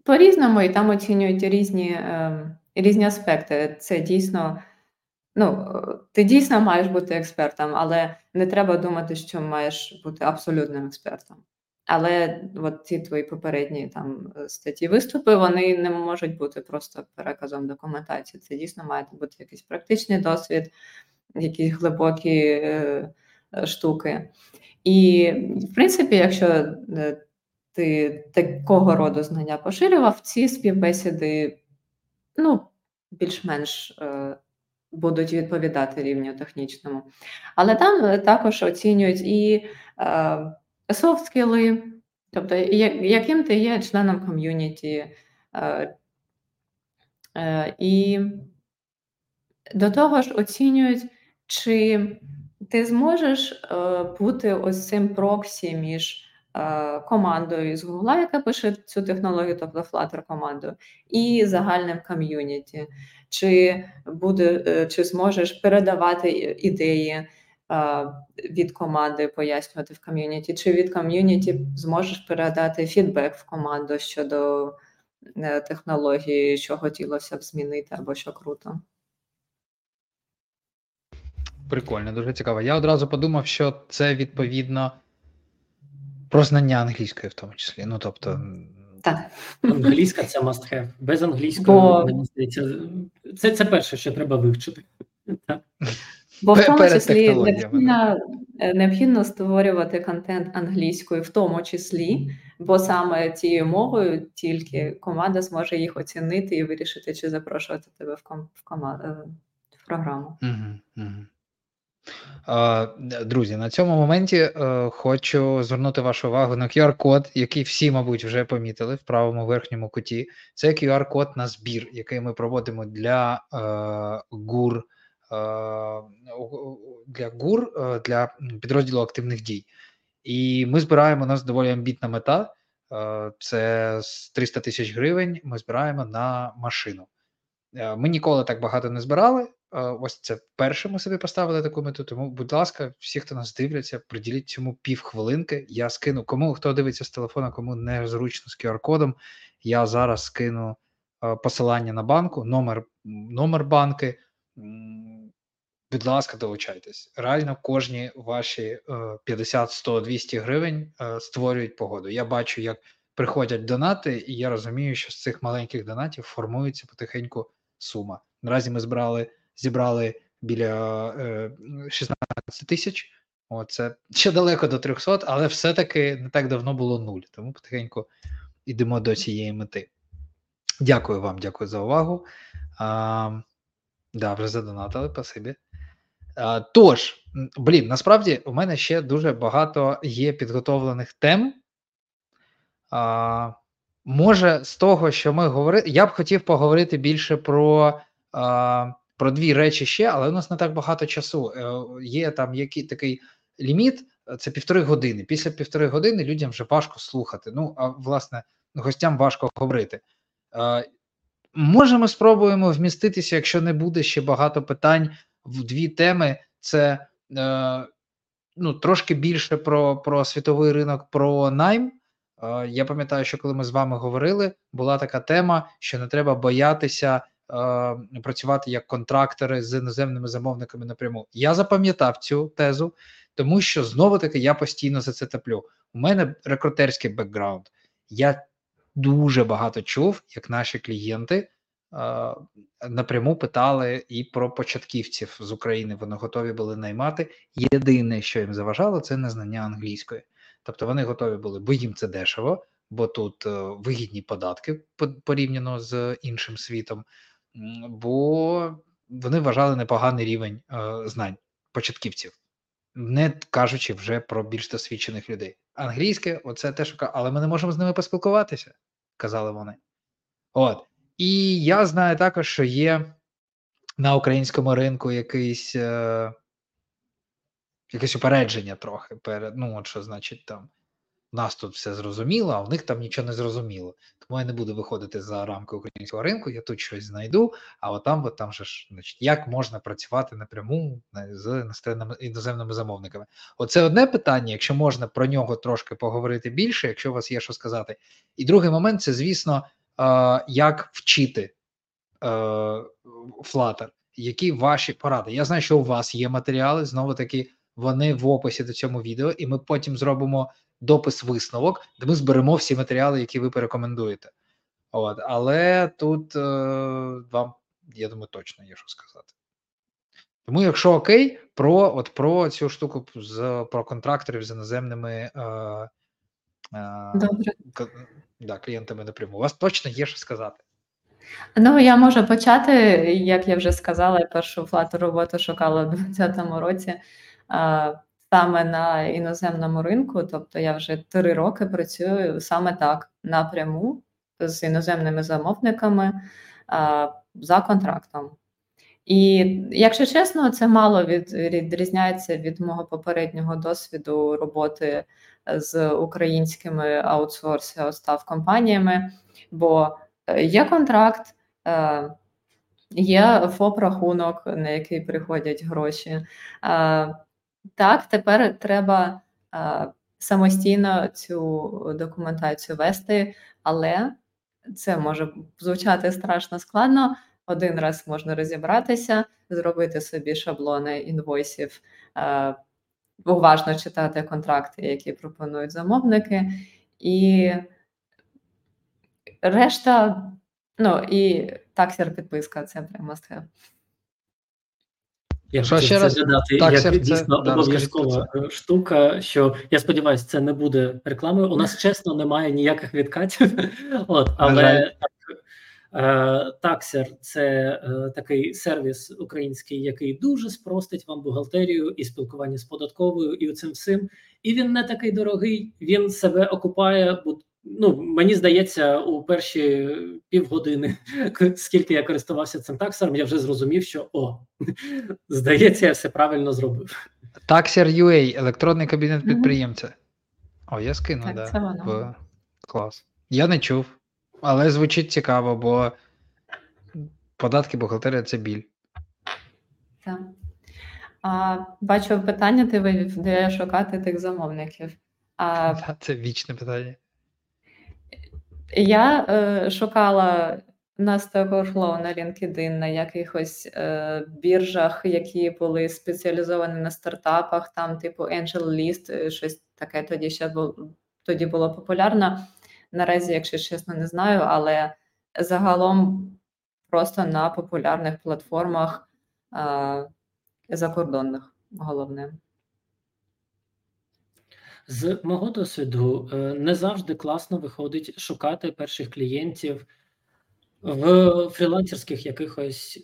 По-різному, і там оцінюють різні аспекти. Це дійсно, ну, ти дійсно маєш бути експертом, але не треба думати, що маєш бути абсолютним експертом. Але от ці твої попередні там статті виступи, вони не можуть бути просто переказом документації. Це дійсно має бути якийсь практичний досвід, якісь глибокі штуки. І, в принципі, якщо ти такого роду знання поширював, ці співбесіди, ну, більш-менш будуть відповідати рівню технічному. Але там також оцінюють і софт-скіли, тобто яким ти є членом ком'юніті. І до того ж оцінюють, чи ти зможеш бути ось цим проксі між командою з Google, яка пише цю технологію, тобто Flutter командою, і загальним ком'юніті. Чи зможеш передавати ідеї від команди, пояснювати в ком'юніті, чи від ком'юніті зможеш передати фідбек в команду щодо технології, що хотілося б змінити або що круто. Прикольно, дуже цікаво. Я одразу подумав, що це відповідно про знання англійської в тому числі. Ну, тобто... Так. Англійська – це must have. Без англійської це перше, що треба вивчити. Так. Бо в тому числі необхідно створювати контент англійською, в тому числі, бо саме тією мовою тільки команда зможе їх оцінити і вирішити, чи запрошувати тебе в програму. Друзі, на цьому моменті хочу звернути вашу увагу на QR-код, який всі, мабуть, вже помітили в правому верхньому куті. Це QR-код на збір, який ми проводимо для ГУР, для підрозділу активних дій. І ми збираємо, у нас доволі амбітна мета, це 300 тисяч гривень ми збираємо на машину. Ми ніколи так багато не збирали, ось це перше ми собі поставили таку мету, тому, будь ласка, всі, хто нас дивляться, приділіть цьому півхвилинки, я скину, кому, хто дивиться з телефона, кому не зручно з QR-кодом, я зараз скину посилання на банку, номер банки, будь ласка, долучайтесь. Реально кожні ваші 50, 100, 200 гривень створюють погоду. Я бачу, як приходять донати, і я розумію, що з цих маленьких донатів формується потихеньку сума. Наразі ми зібрали біля 16 тисяч. Це ще далеко до 300, але все-таки не так давно було нуль. Тому потихеньку йдемо до цієї мети. Дякую вам, дякую за увагу. Да, вже задонатили, спасибі. Тож, насправді у мене ще дуже багато є підготовлених тем. Може, з того, що ми говорили, я б хотів поговорити більше про дві речі ще, але у нас не так багато часу. Є там такий ліміт, це 1,5 години. Після 1,5 години людям вже важко слухати. А, власне, гостям важко говорити. Може, ми спробуємо вміститися, якщо не буде ще багато питань, в дві теми. Це трошки більше про світовий ринок, про найм. Я пам'ятаю, що коли ми з вами говорили, була така тема, що не треба боятися працювати як контрактори з іноземними замовниками напряму. Я запам'ятав цю тезу, тому що, знову-таки, я постійно за це таплю. У мене рекрутерський бекграунд. Я дуже багато чув, як наші клієнти напряму питали і про початківців з України. Вони готові були наймати. Єдине, що їм заважало, це незнання англійської. Тобто вони готові були, бо їм це дешево, бо тут вигідні податки порівняно з іншим світом, бо вони вважали непоганий рівень знань початківців, не кажучи вже про більш досвідчених людей. Англійське, оце те, що... Але ми не можемо з ними поспілкуватися, казали вони. І я знаю також, що є на українському ринку якесь упередження трохи. Що значить там, у нас тут все зрозуміло, а в них там нічого не зрозуміло. Тому я не буду виходити за рамки українського ринку, я тут щось знайду, а от там же ж, значить, як можна працювати напряму з іноземними замовниками. Оце одне питання, якщо можна про нього трошки поговорити більше, якщо у вас є що сказати. І другий момент, це, звісно, як вчити Flutter, які ваші поради. Я знаю, що у вас є матеріали, знову-таки, вони в описі до цього відео, і ми потім зробимо допис-висновок, де ми зберемо всі матеріали, які ви порекомендуєте. Але тут вам, я думаю, точно є що сказати. Тому, якщо окей, про цю штуку, про контракторів з іноземними клієнтами напряму. У вас точно є що сказати? Я можу почати. Як я вже сказала, я першу Flutter роботу шукала в 2020 році саме на іноземному ринку. Тобто я вже 3 роки працюю саме так, напряму, з іноземними замовниками, за контрактом. І, якщо чесно, це мало відрізняється від мого попереднього досвіду роботи з українськими аутсорс-компаніями, бо є контракт, є ФОП-рахунок, на який приходять гроші. Так, тепер треба самостійно цю документацію вести, але це може звучати страшно складно. Один раз можна розібратися, зробити собі шаблони інвойсів, уважно читати контракти, які пропонують замовники, і решта, і Taxer підписка, це прямо степ. Я що хотів ще це раз додати, Taxer, як дійсно обов'язкова штука, що, я сподіваюся, це не буде рекламою. У нас, чесно, немає ніяких відкатів. От, але Taxer – це такий сервіс український, який дуже спростить вам бухгалтерію і спілкування з податковою, і цим всім. І він не такий дорогий, він себе окупає, ну, мені здається, у перші півгодини, скільки я користувався цим таксером, я вже зрозумів, що, здається, я все правильно зробив. Taxer.ua, електронний кабінет підприємця. О, я скину, так. Да. Клас. Я не чув, але звучить цікаво, бо податки, бухгалтерія – це біль. Так. Бачу питання, ти вивів, де шукати тих замовників. Це вічне питання. Я шукала на Stack Overflow, на LinkedIn, на якихось біржах, які були спеціалізовані на стартапах, там типу AngelList, щось таке тоді було популярно. Наразі, якщо чесно, не знаю, але загалом просто на популярних платформах закордонних, головне. З мого досвіду не завжди класно виходить шукати перших клієнтів в фрілансерських якихось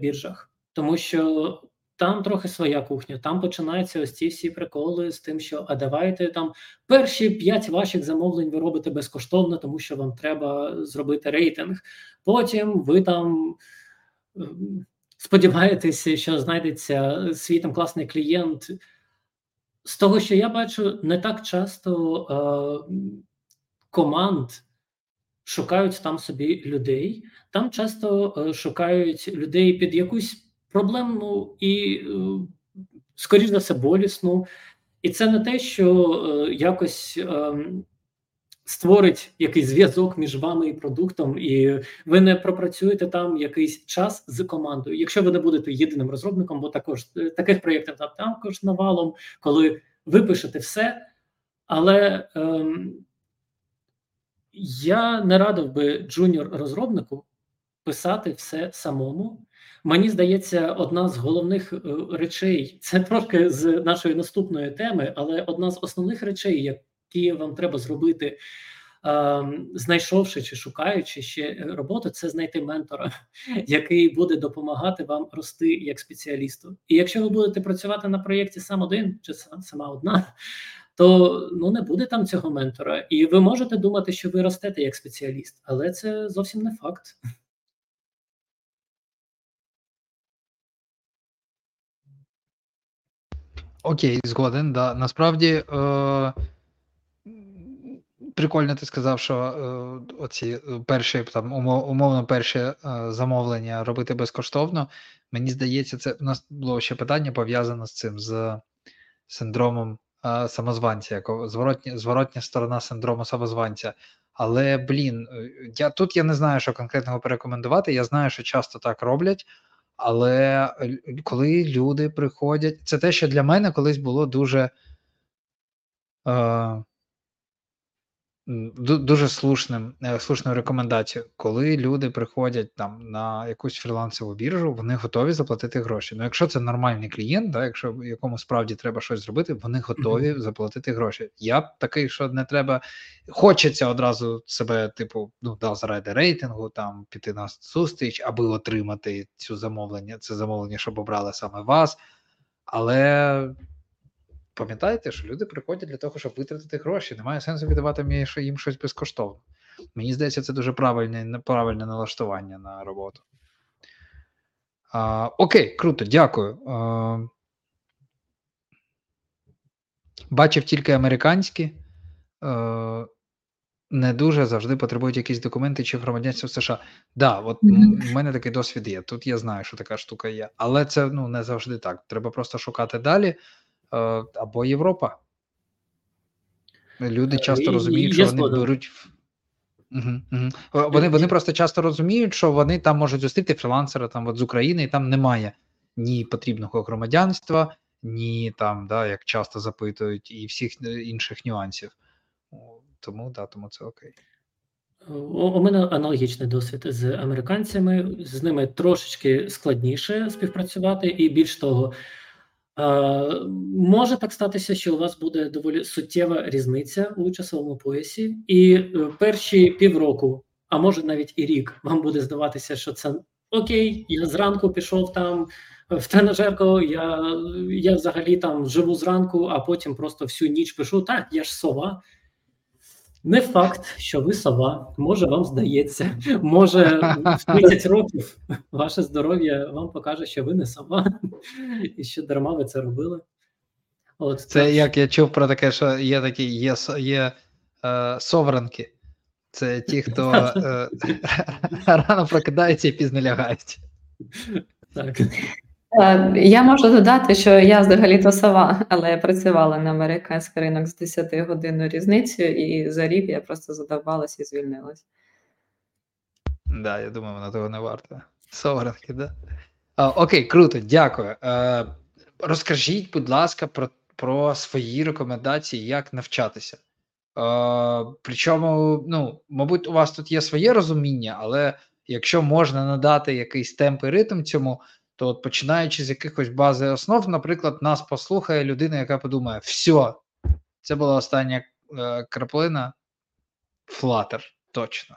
біржах, тому що там трохи своя кухня, там починаються ось ці всі приколи з тим, що давайте там перші 5 ваших замовлень ви робите безкоштовно, тому що вам треба зробити рейтинг, потім ви там... сподіваєтеся, що знайдеться свій там класний клієнт. З того, що я бачу, не так часто команд шукають там собі людей. Там часто шукають людей під якусь проблемну і, скоріш за все, болісну. І це не те, що якось створить якийсь зв'язок між вами і продуктом, і ви не пропрацюєте там якийсь час з командою. Якщо ви не будете єдиним розробником, бо також таких проєктів там також навалом, коли ви пишете все. Але я не радив би джуніор-розробнику писати все самому. Мені здається, одна з головних речей, це трошки з нашої наступної теми, але одна з основних речей, які вам треба зробити, знайшовши чи шукаючи ще роботу, це знайти ментора, який буде допомагати вам рости як спеціалісту. І якщо ви будете працювати на проєкті сам один чи сама одна, то не буде там цього ментора. І ви можете думати, що ви ростете як спеціаліст, але це зовсім не факт. Окей, згоден, да. Насправді... Прикольно ти сказав, що оці перші, там, умовно перше замовлення робити безкоштовно. Мені здається, це у нас було ще питання пов'язане з цим, з синдромом самозванця, як зворотня сторона синдрому самозванця. Але, я не знаю, що конкретного порекомендувати, я знаю, що часто так роблять, але коли люди приходять... Це те, що для мене колись було дуже слушною рекомендацією, коли люди приходять там на якусь фрілансову біржу, вони готові заплатити гроші. Якщо це нормальний клієнт, да, якщо якому справді треба щось зробити, вони готові заплатити гроші. Я такий, що не треба, хочеться одразу себе, заради рейтингу, там піти на зустріч, аби отримати це замовлення, щоб обрали саме вас, але. Пам'ятайте, що люди приходять для того, щоб витратити гроші. Немає сенсу віддавати їм щось безкоштовно. Мені здається, це дуже правильне налаштування на роботу. Окей, круто, дякую. Бачив тільки американські. Не дуже завжди потребують якісь документи чи громадянство США. В мене такий досвід є. Тут я знаю, що така штука є. Але це не завжди так. Треба просто шукати далі. Або Європа. Люди часто розуміють, що вони беруть... Вони просто часто розуміють, що вони там можуть зустріти фрілансера з України, і там немає ні потрібного громадянства, ні як часто запитують, і всіх інших нюансів. Тому це окей. У мене аналогічний досвід з американцями, з ними трошечки складніше співпрацювати, і більш того, може так статися, що у вас буде доволі суттєва різниця у часовому поясі, і перші півроку, а може навіть і рік, вам буде здаватися, що це окей, я зранку пішов там в тренажерку, я взагалі там живу зранку, а потім просто всю ніч пишу, так, я ж сова. Не факт, що ви сова, може вам здається, може в 30 років ваше здоров'я вам покаже, що ви не сова, і що дарма ви це робили. От, це як я чув про таке, що є такі, є совранки, це ті, хто рано прокидається і пізно лягають. Так. Я можу додати, що я взагалі-то сова, але я працювала на американський ринок з 10-годинною різницею, і за рік я просто задовбалась і звільнилась. Так, да, я думаю, вона того не варта. Совранки, да? Окей, круто, дякую. Розкажіть, будь ласка, про свої рекомендації, як навчатися. Причому, ну, мабуть, у вас тут є своє розуміння, але якщо можна надати якийсь темп і ритм цьому, то от починаючи з якихось бази основ, наприклад, нас послухає людина, яка подумає, все, це була остання краплина, Flutter, точно.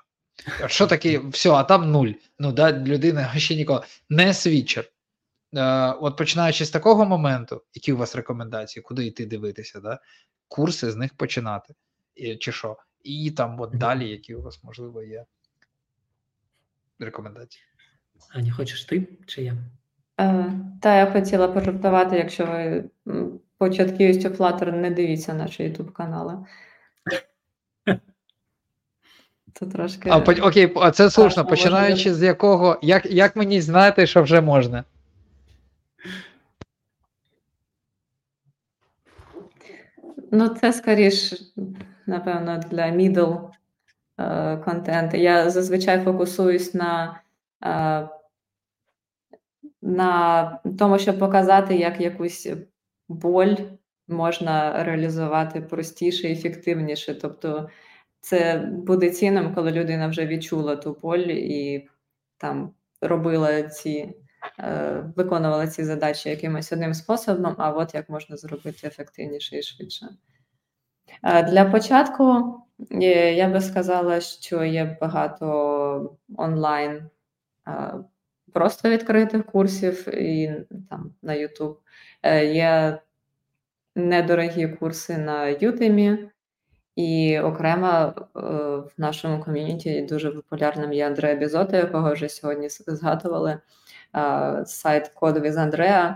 Що таке, все, а там нуль. Ну, да, людина ще ніколи. Не свічер. От починаючи з такого моменту, які у вас рекомендації, куди йти дивитися, да? Курси з них починати, чи що. І там от далі, які у вас, можливо, є рекомендації. Аня, хочеш ти, чи я? Та, я хотіла пожартувати, якщо ви початківістю Flutter, не дивіться наші YouTube-канали. Це трошки... Окей, а це слушно. Починаючи з якого... Як мені знати, що вже можна? Ну, це, скоріш, напевно, для middle контенту. Я зазвичай фокусуюсь на тому, щоб показати, як якусь боль можна реалізувати простіше і ефективніше. Тобто це буде цінним, коли людина вже відчула ту боль і там робила виконувала ці задачі якимось одним способом, а от як можна зробити ефективніше і швидше. Для початку я би сказала, що є багато онлайн просто відкритих курсів і там на YouTube. Є недорогі курси на Udemy, і окремо в нашому ком'юніті дуже популярним є Андреа Бізота, якого вже сьогодні згадували, сайт Code with Andrea.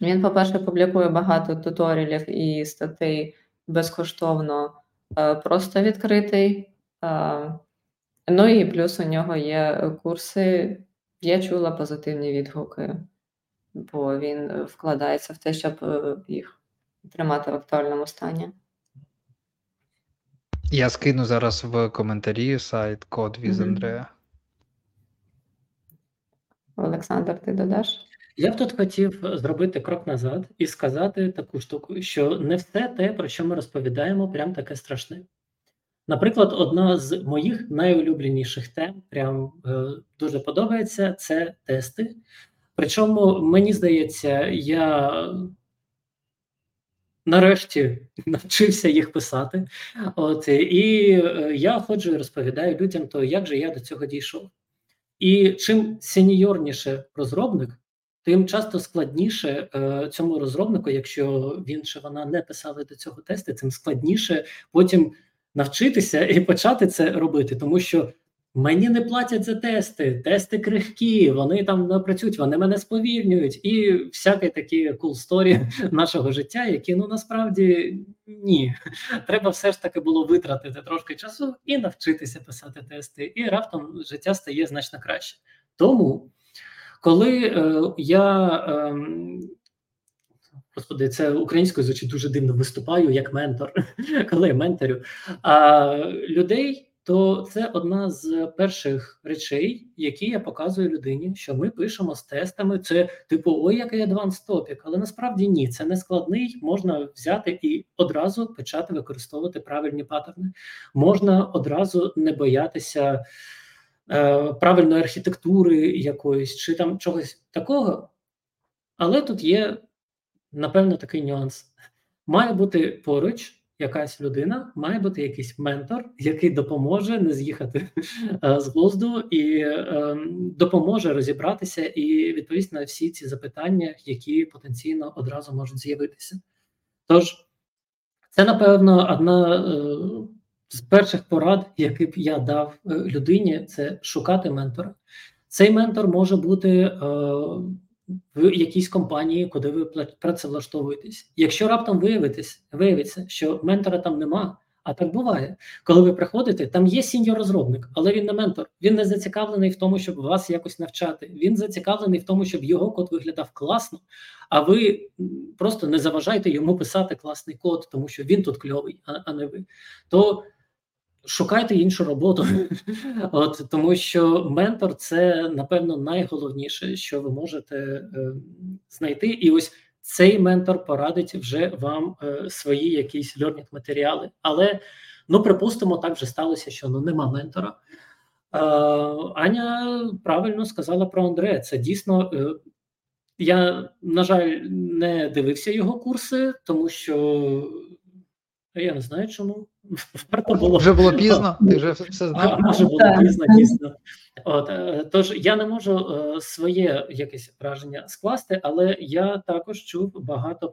Він, по-перше, публікує багато туторіалів і статей безкоштовно, просто відкритий. Ну і плюс у нього є курси, я чула позитивні відгуки, бо він вкладається в те, щоб їх тримати в актуальному стані. Я скину зараз в коментарі сайт Code with Andrea. Олександр, ти додаш? Я б тут хотів зробити крок назад і сказати таку штуку, що не все те, про що ми розповідаємо, прям таке страшне. Наприклад, одна з моїх найулюбленіших тем, прям дуже подобається, це тести. Причому, мені здається, я нарешті навчився їх писати. От, і я ходжу і розповідаю людям, то як же я до цього дійшов. І чим сеньйорніше розробник, тим часто складніше цьому розробнику, якщо він чи вона не писали до цього тести, тим складніше потім навчитися і почати це робити, тому що мені не платять за тести, тести крихкі, вони там не працюють, вони мене сповільнюють, і всякі такі кул-сторі нашого життя, які, ну, насправді, ні. Треба все ж таки було витратити трошки часу і навчитися писати тести, і раптом життя стає значно краще. Тому, коли Господи, це українською звучить дуже дивно, виступаю як ментор, коли я менторю людей, то це одна з перших речей, які я показую людині, що ми пишемо з тестами. Це типу, ой, який advanced topic, але насправді ні, це не складний, можна взяти і одразу почати використовувати правильні паттерни. Можна одразу не боятися правильної архітектури якоїсь, чи там чогось такого. Але тут є, напевно, такий нюанс. Має бути поруч якась людина, має бути якийсь ментор, який допоможе не з'їхати з глузду і допоможе розібратися і відповісти на всі ці запитання, які потенційно одразу можуть з'явитися. Тож, це, напевно, одна з перших порад, які б я дав людині, це шукати ментора. Цей ментор може бути в якійсь компанії, куди ви працевлаштовуєтесь. Якщо раптом виявиться, що ментора там нема, а так буває. Коли ви приходите, там є сіньор-розробник, але він не ментор. Він не зацікавлений в тому, щоб вас якось навчати. Він зацікавлений в тому, щоб його код виглядав класно, а ви просто не заважайте йому писати класний код, тому що він тут кльовий, а не ви. То шукайте іншу роботу, от, тому що ментор – це, напевно, найголовніше, що ви можете знайти. І ось цей ментор порадить вже вам свої якісь лернінг-матеріали. Але, ну, припустимо, так вже сталося, що нема ментора. Аня правильно сказала про Андрея. Це дійсно... Я, на жаль, не дивився його курси, тому що... Я не знаю, чому. Вже було пізно, ти вже все знав. Вже було пізно, дійсно. От, тож я не можу своє якесь враження скласти, але я також чув багато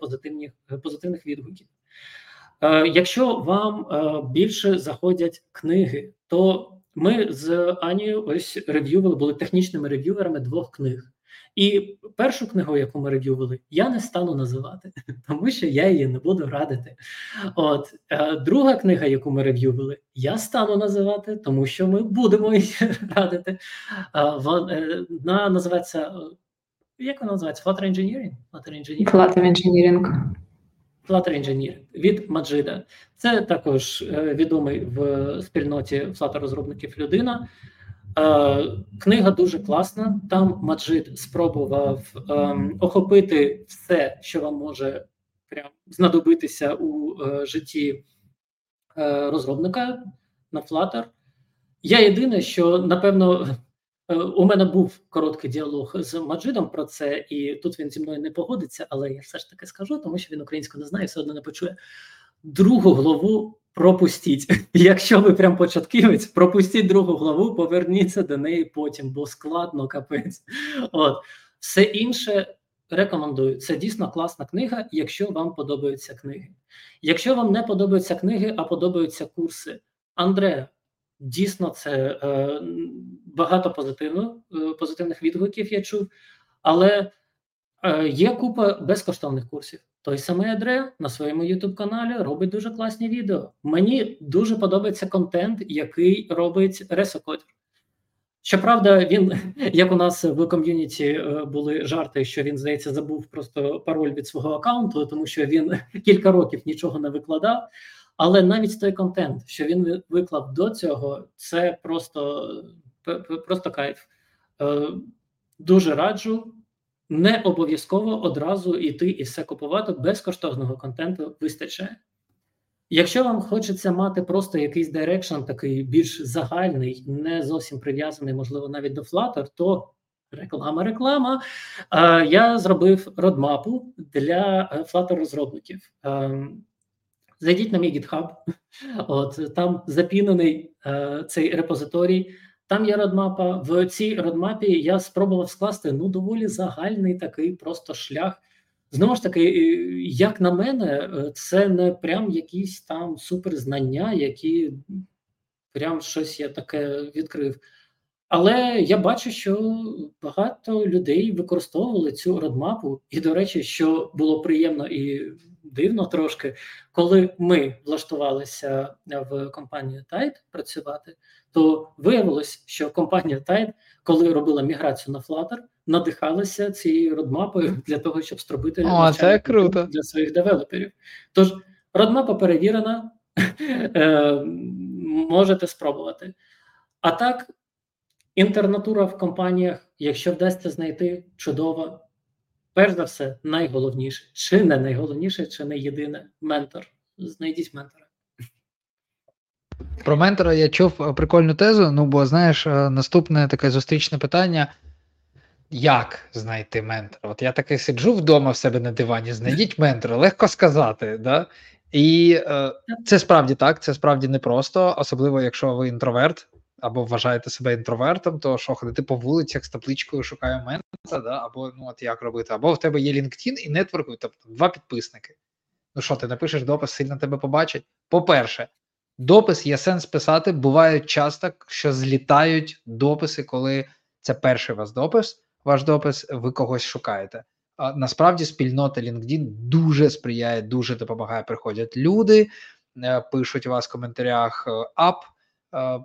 позитивних відгуків. Якщо вам більше заходять книги, то ми з Анією ось рев'ювали, були технічними рев'юверами двох книг. І першу книгу, яку ми рев'ювали, я не стану називати, тому що я її не буду радити. От, друга книга, яку ми рев'ювали, я стану називати, тому що ми будемо її радити. Вона називається, як вона називається? Flutter Engineering? Flutter Engineering від Маджида. Це також відомий в спільноті Flutter-розробників людина. Книга дуже класна, там Маджид спробував охопити все, що вам може прям знадобитися у житті розробника на Flutter. Я єдине, що, напевно, у мене був короткий діалог з Маджидом про це, і тут він зі мною не погодиться, але я все ж таки скажу, тому що він українську не знає, все одно не почує. Другу главу пропустіть. Якщо ви прям початківець, пропустіть другу главу, поверніться до неї потім, бо складно, капець. От. Все інше рекомендую. Це дійсно класна книга, якщо вам подобаються книги. Якщо вам не подобаються книги, а подобаються курси, Андреа, дійсно це багато позитивних відгуків я чув, але є купа безкоштовних курсів. Той самий Андреа на своєму YouTube-каналі робить дуже класні відео. Мені дуже подобається контент, який робить Ресокодер. Щоправда, він, як у нас в ком'юніті були жарти, що він, здається, забув просто пароль від свого аккаунту, тому що він кілька років нічого не викладав. Але навіть той контент, що він виклав до цього, це просто кайф. Дуже раджу. Не обов'язково одразу йти і все купувати, безкоштовного контенту вистачає. Якщо вам хочеться мати просто якийсь дирекшн, такий більш загальний, не зовсім прив'язаний, можливо, навіть до Flutter, то реклама. Я зробив родмапу для Flutter-розробників. Зайдіть на мій GitHub, от, там запінений цей репозиторій. Там є родмапа. В цій родмапі я спробував скласти доволі загальний такий просто шлях. Знову ж таки, як на мене, це не прям якісь там суперзнання, які прям щось я таке відкрив. Але я бачу, що багато людей використовували цю родмапу. І, до речі, що було приємно і дивно трошки, коли ми влаштувалися в компанію Tide працювати, то виявилось, що компанія Tide, коли робила міграцію на Flutter, надихалася цією родмапою для того, щоб зробити навчання для своїх девелоперів. Тож родмапа перевірена, можете спробувати. А так, інтернатура в компаніях, якщо вдасться знайти, чудово. Перш за все, найголовніше, чи не найголовніше, чи не єдине, ментор. Знайдіть ментора. Про ментора я чув прикольну тезу, ну бо, знаєш, наступне таке зустрічне питання, як знайти ментора? От я таки сиджу вдома в себе на дивані, знайдіть ментора, легко сказати, да? І це справді так, це справді непросто, особливо якщо ви інтроверт, або вважаєте себе інтровертом, то що ходити по вулицях з табличкою «шукаю ментора», да? Або ну от як робити, або в тебе є LinkedIn і нетворк, тобто 2 підписники. Ну що, ти напишеш допис, сильно тебе побачать? По-перше, допис є сенс писати, буває часто, що злітають дописи, коли це перший ваш допис, ви когось шукаєте. А насправді спільнота LinkedIn дуже сприяє, дуже допомагає. Приходять люди, пишуть у вас в коментарях ап,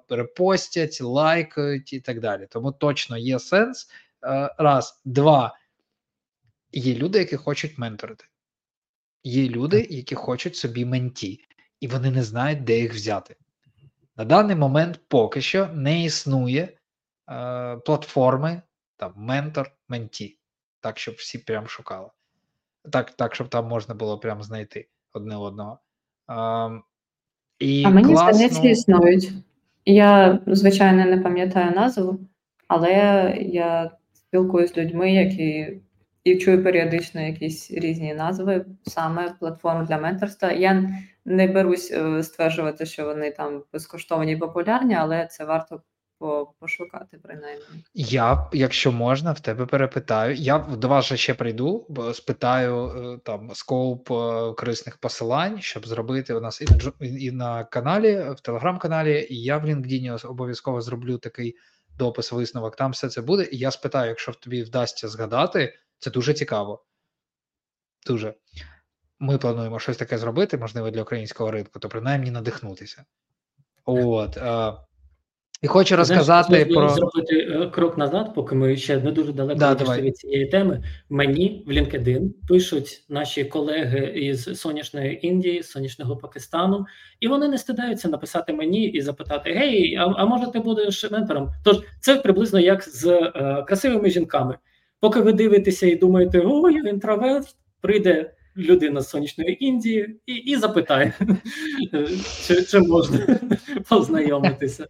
репостять, лайкають і так далі. Тому точно є сенс. Раз. Два. Є люди, які хочуть менторити. Є люди, які хочуть собі менті. І вони не знають, де їх взяти. На даний момент поки що не існує платформи там ментор-менті. Так, щоб всі прям шукали. Так, щоб там можна було прям знайти одне одного. І мені здається, існують. Я, звичайно, не пам'ятаю назву, але я спілкуюсь з людьми, які... І чую періодично якісь різні назви, саме платформ для менторства. Я не берусь стверджувати, що вони там безкоштовні і популярні, але це варто пошукати, принаймні. Я, якщо можна, в тебе перепитаю. Я до вас ще прийду, спитаю там скоуп корисних посилань, щоб зробити у нас і на каналі, в телеграм-каналі, і я в LinkedIn обов'язково зроблю такий допис-висновок. Там все це буде, і я спитаю, якщо тобі вдасться згадати, це дуже цікаво. Дуже. Ми плануємо щось таке зробити, можливо, для українського ринку, то принаймні надихнутися. От. І хочу розказати про... зробити крок назад, поки ми ще не дуже далеко від цієї теми. Мені в LinkedIn пишуть наші колеги із сонячної Індії, сонячного Пакистану, і вони не стидаються написати мені і запитати, гей, а може ти будеш ментором? Тож це приблизно як з красивими жінками. Поки ви дивитеся і думаєте, ой, інтроверт, прийде людина з сонячної Індії і запитає, чи можна познайомитися.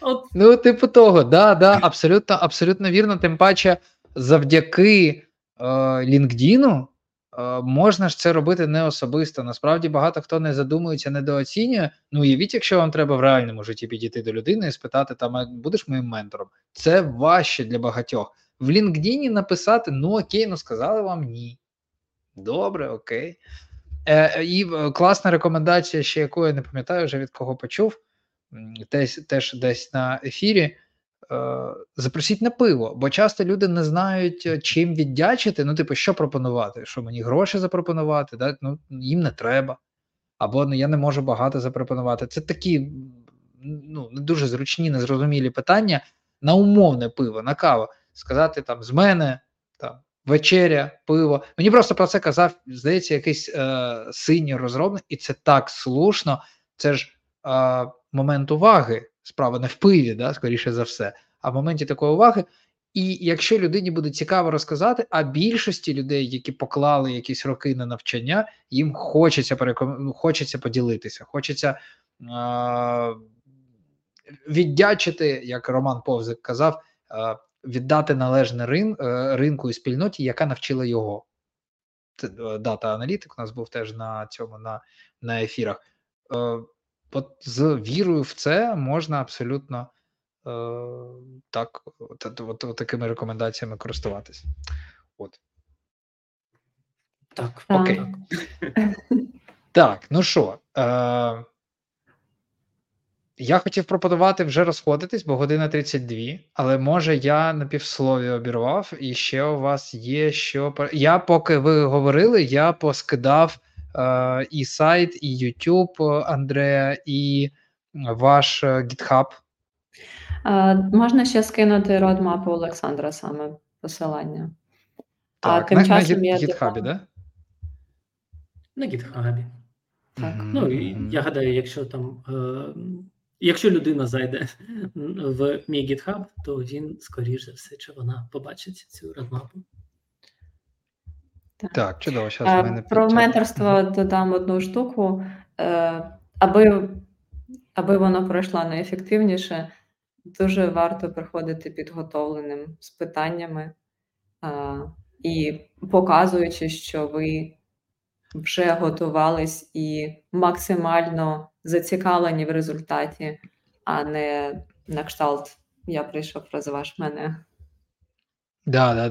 От. Ну, типу того, да, абсолютно, абсолютно вірно. Тим паче, завдяки LinkedIn можна ж це робити не особисто. Насправді багато хто не задумується, недооцінює. Ну, уявіть, якщо вам треба в реальному житті підійти до людини і спитати, там, будеш моїм ментором? Це важче для багатьох. В LinkedIn написати, ну окей, ну сказали вам ні. Добре, окей. І класна рекомендація, ще яку я не пам'ятаю, вже від кого почув, теж десь на ефірі, запросіть на пиво, бо часто люди не знають, чим віддячити, ну типу, що пропонувати, що мені гроші запропонувати, да? Ну, їм не треба, або ну, я не можу багато запропонувати. Це такі ну, не дуже зручні, незрозумілі питання на умовне пиво, на каву. Сказати там з мене, там вечеря, пиво. Мені просто про це казав, здається, якийсь синій розробник, і це так слушно. Це ж момент уваги, справа не в пиві, да, скоріше за все, а в моменті такої уваги. І якщо людині буде цікаво розказати, а більшості людей, які поклали якісь роки на навчання, їм хочеться хочеться поділитися, хочеться віддячити, як Роман Повзик казав, віддати належне ринку і спільноті, яка навчила його. Дата-аналітик у нас був теж на цьому, на ефірах. От з вірою в це можна абсолютно так, от такими рекомендаціями користуватись. От. Так, окей. Так, ну що, я хотів пропонувати вже розходитись, бо година 32, але може я на півслові обірвав, і ще у вас є що... Я, поки ви говорили, я поскидав і сайт, і YouTube, Андрея, і ваш GitHub. Можна ще скинути родмапу Олександра саме, посилання. Так, а, на GitHub, да? На GitHub. Так. Ну, і я гадаю, якщо там... Якщо людина зайде в мій GitHub, то він, скоріш за все, чи вона побачить цю roadmap. Так, чудово. Про менторство додам одну штуку. Аби воно пройшло найефективніше, дуже варто приходити підготовленим з питаннями і показуючи, що ви вже готувались і максимально зацікавлені в результаті, а не на кшталт «я прийшов, розваж мене». Да.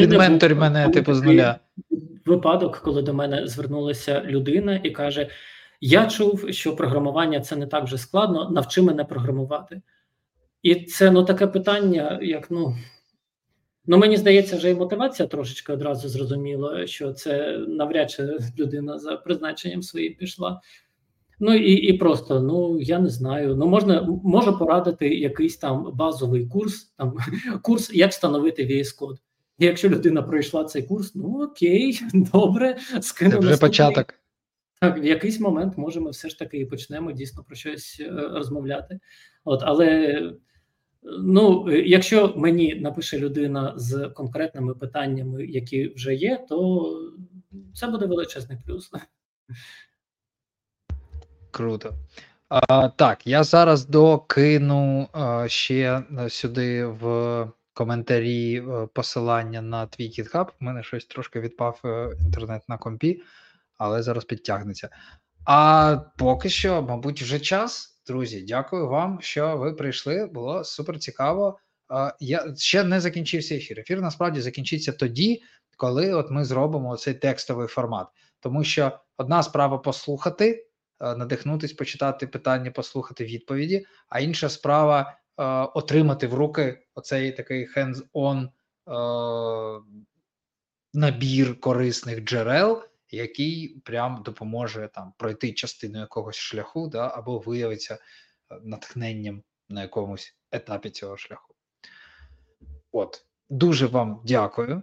Відментор мене, типу, з нуля. Випадок, коли до мене звернулася людина і каже: я чув, що програмування це не так вже складно, навчи мене програмувати. І це, таке питання, як, мені здається, вже і мотивація трошечки одразу зрозуміла, що це навряд чи людина за призначенням своїм пішла. І просто, я не знаю, можу порадити якийсь там базовий курс, курс, як встановити VS Code. І якщо людина пройшла цей курс, окей, добре, скину. Це вже початок. Так, в якийсь момент, може, ми все ж таки і почнемо дійсно про щось розмовляти. Але, якщо мені напише людина з конкретними питаннями, які вже є, то це буде величезний плюс. Круто. Так, я зараз докину ще сюди в коментарі посилання на твій GitHub. У мене щось трошки відпав інтернет на компі, але зараз підтягнеться. А поки що, мабуть, вже час. Друзі, дякую вам, що ви прийшли. Було супер цікаво. Я ще не закінчився ефір. Ефір, насправді, закінчиться тоді, коли ми зробимо цей текстовий формат. Тому що одна справа послухати, надихнутись, почитати питання, послухати відповіді, а інша справа отримати в руки оцей такий hands-on набір корисних джерел, який прям допоможе пройти частину якогось шляху, або виявиться натхненням на якомусь етапі цього шляху. Дуже вам дякую.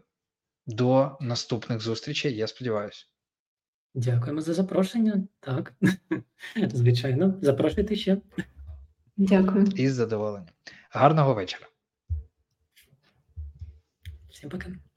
До наступних зустрічей, я сподіваюся. Дякуємо за запрошення. Так, звичайно. Запрошуйте ще. Дякую. Із задоволенням. Гарного вечора. Всім пока.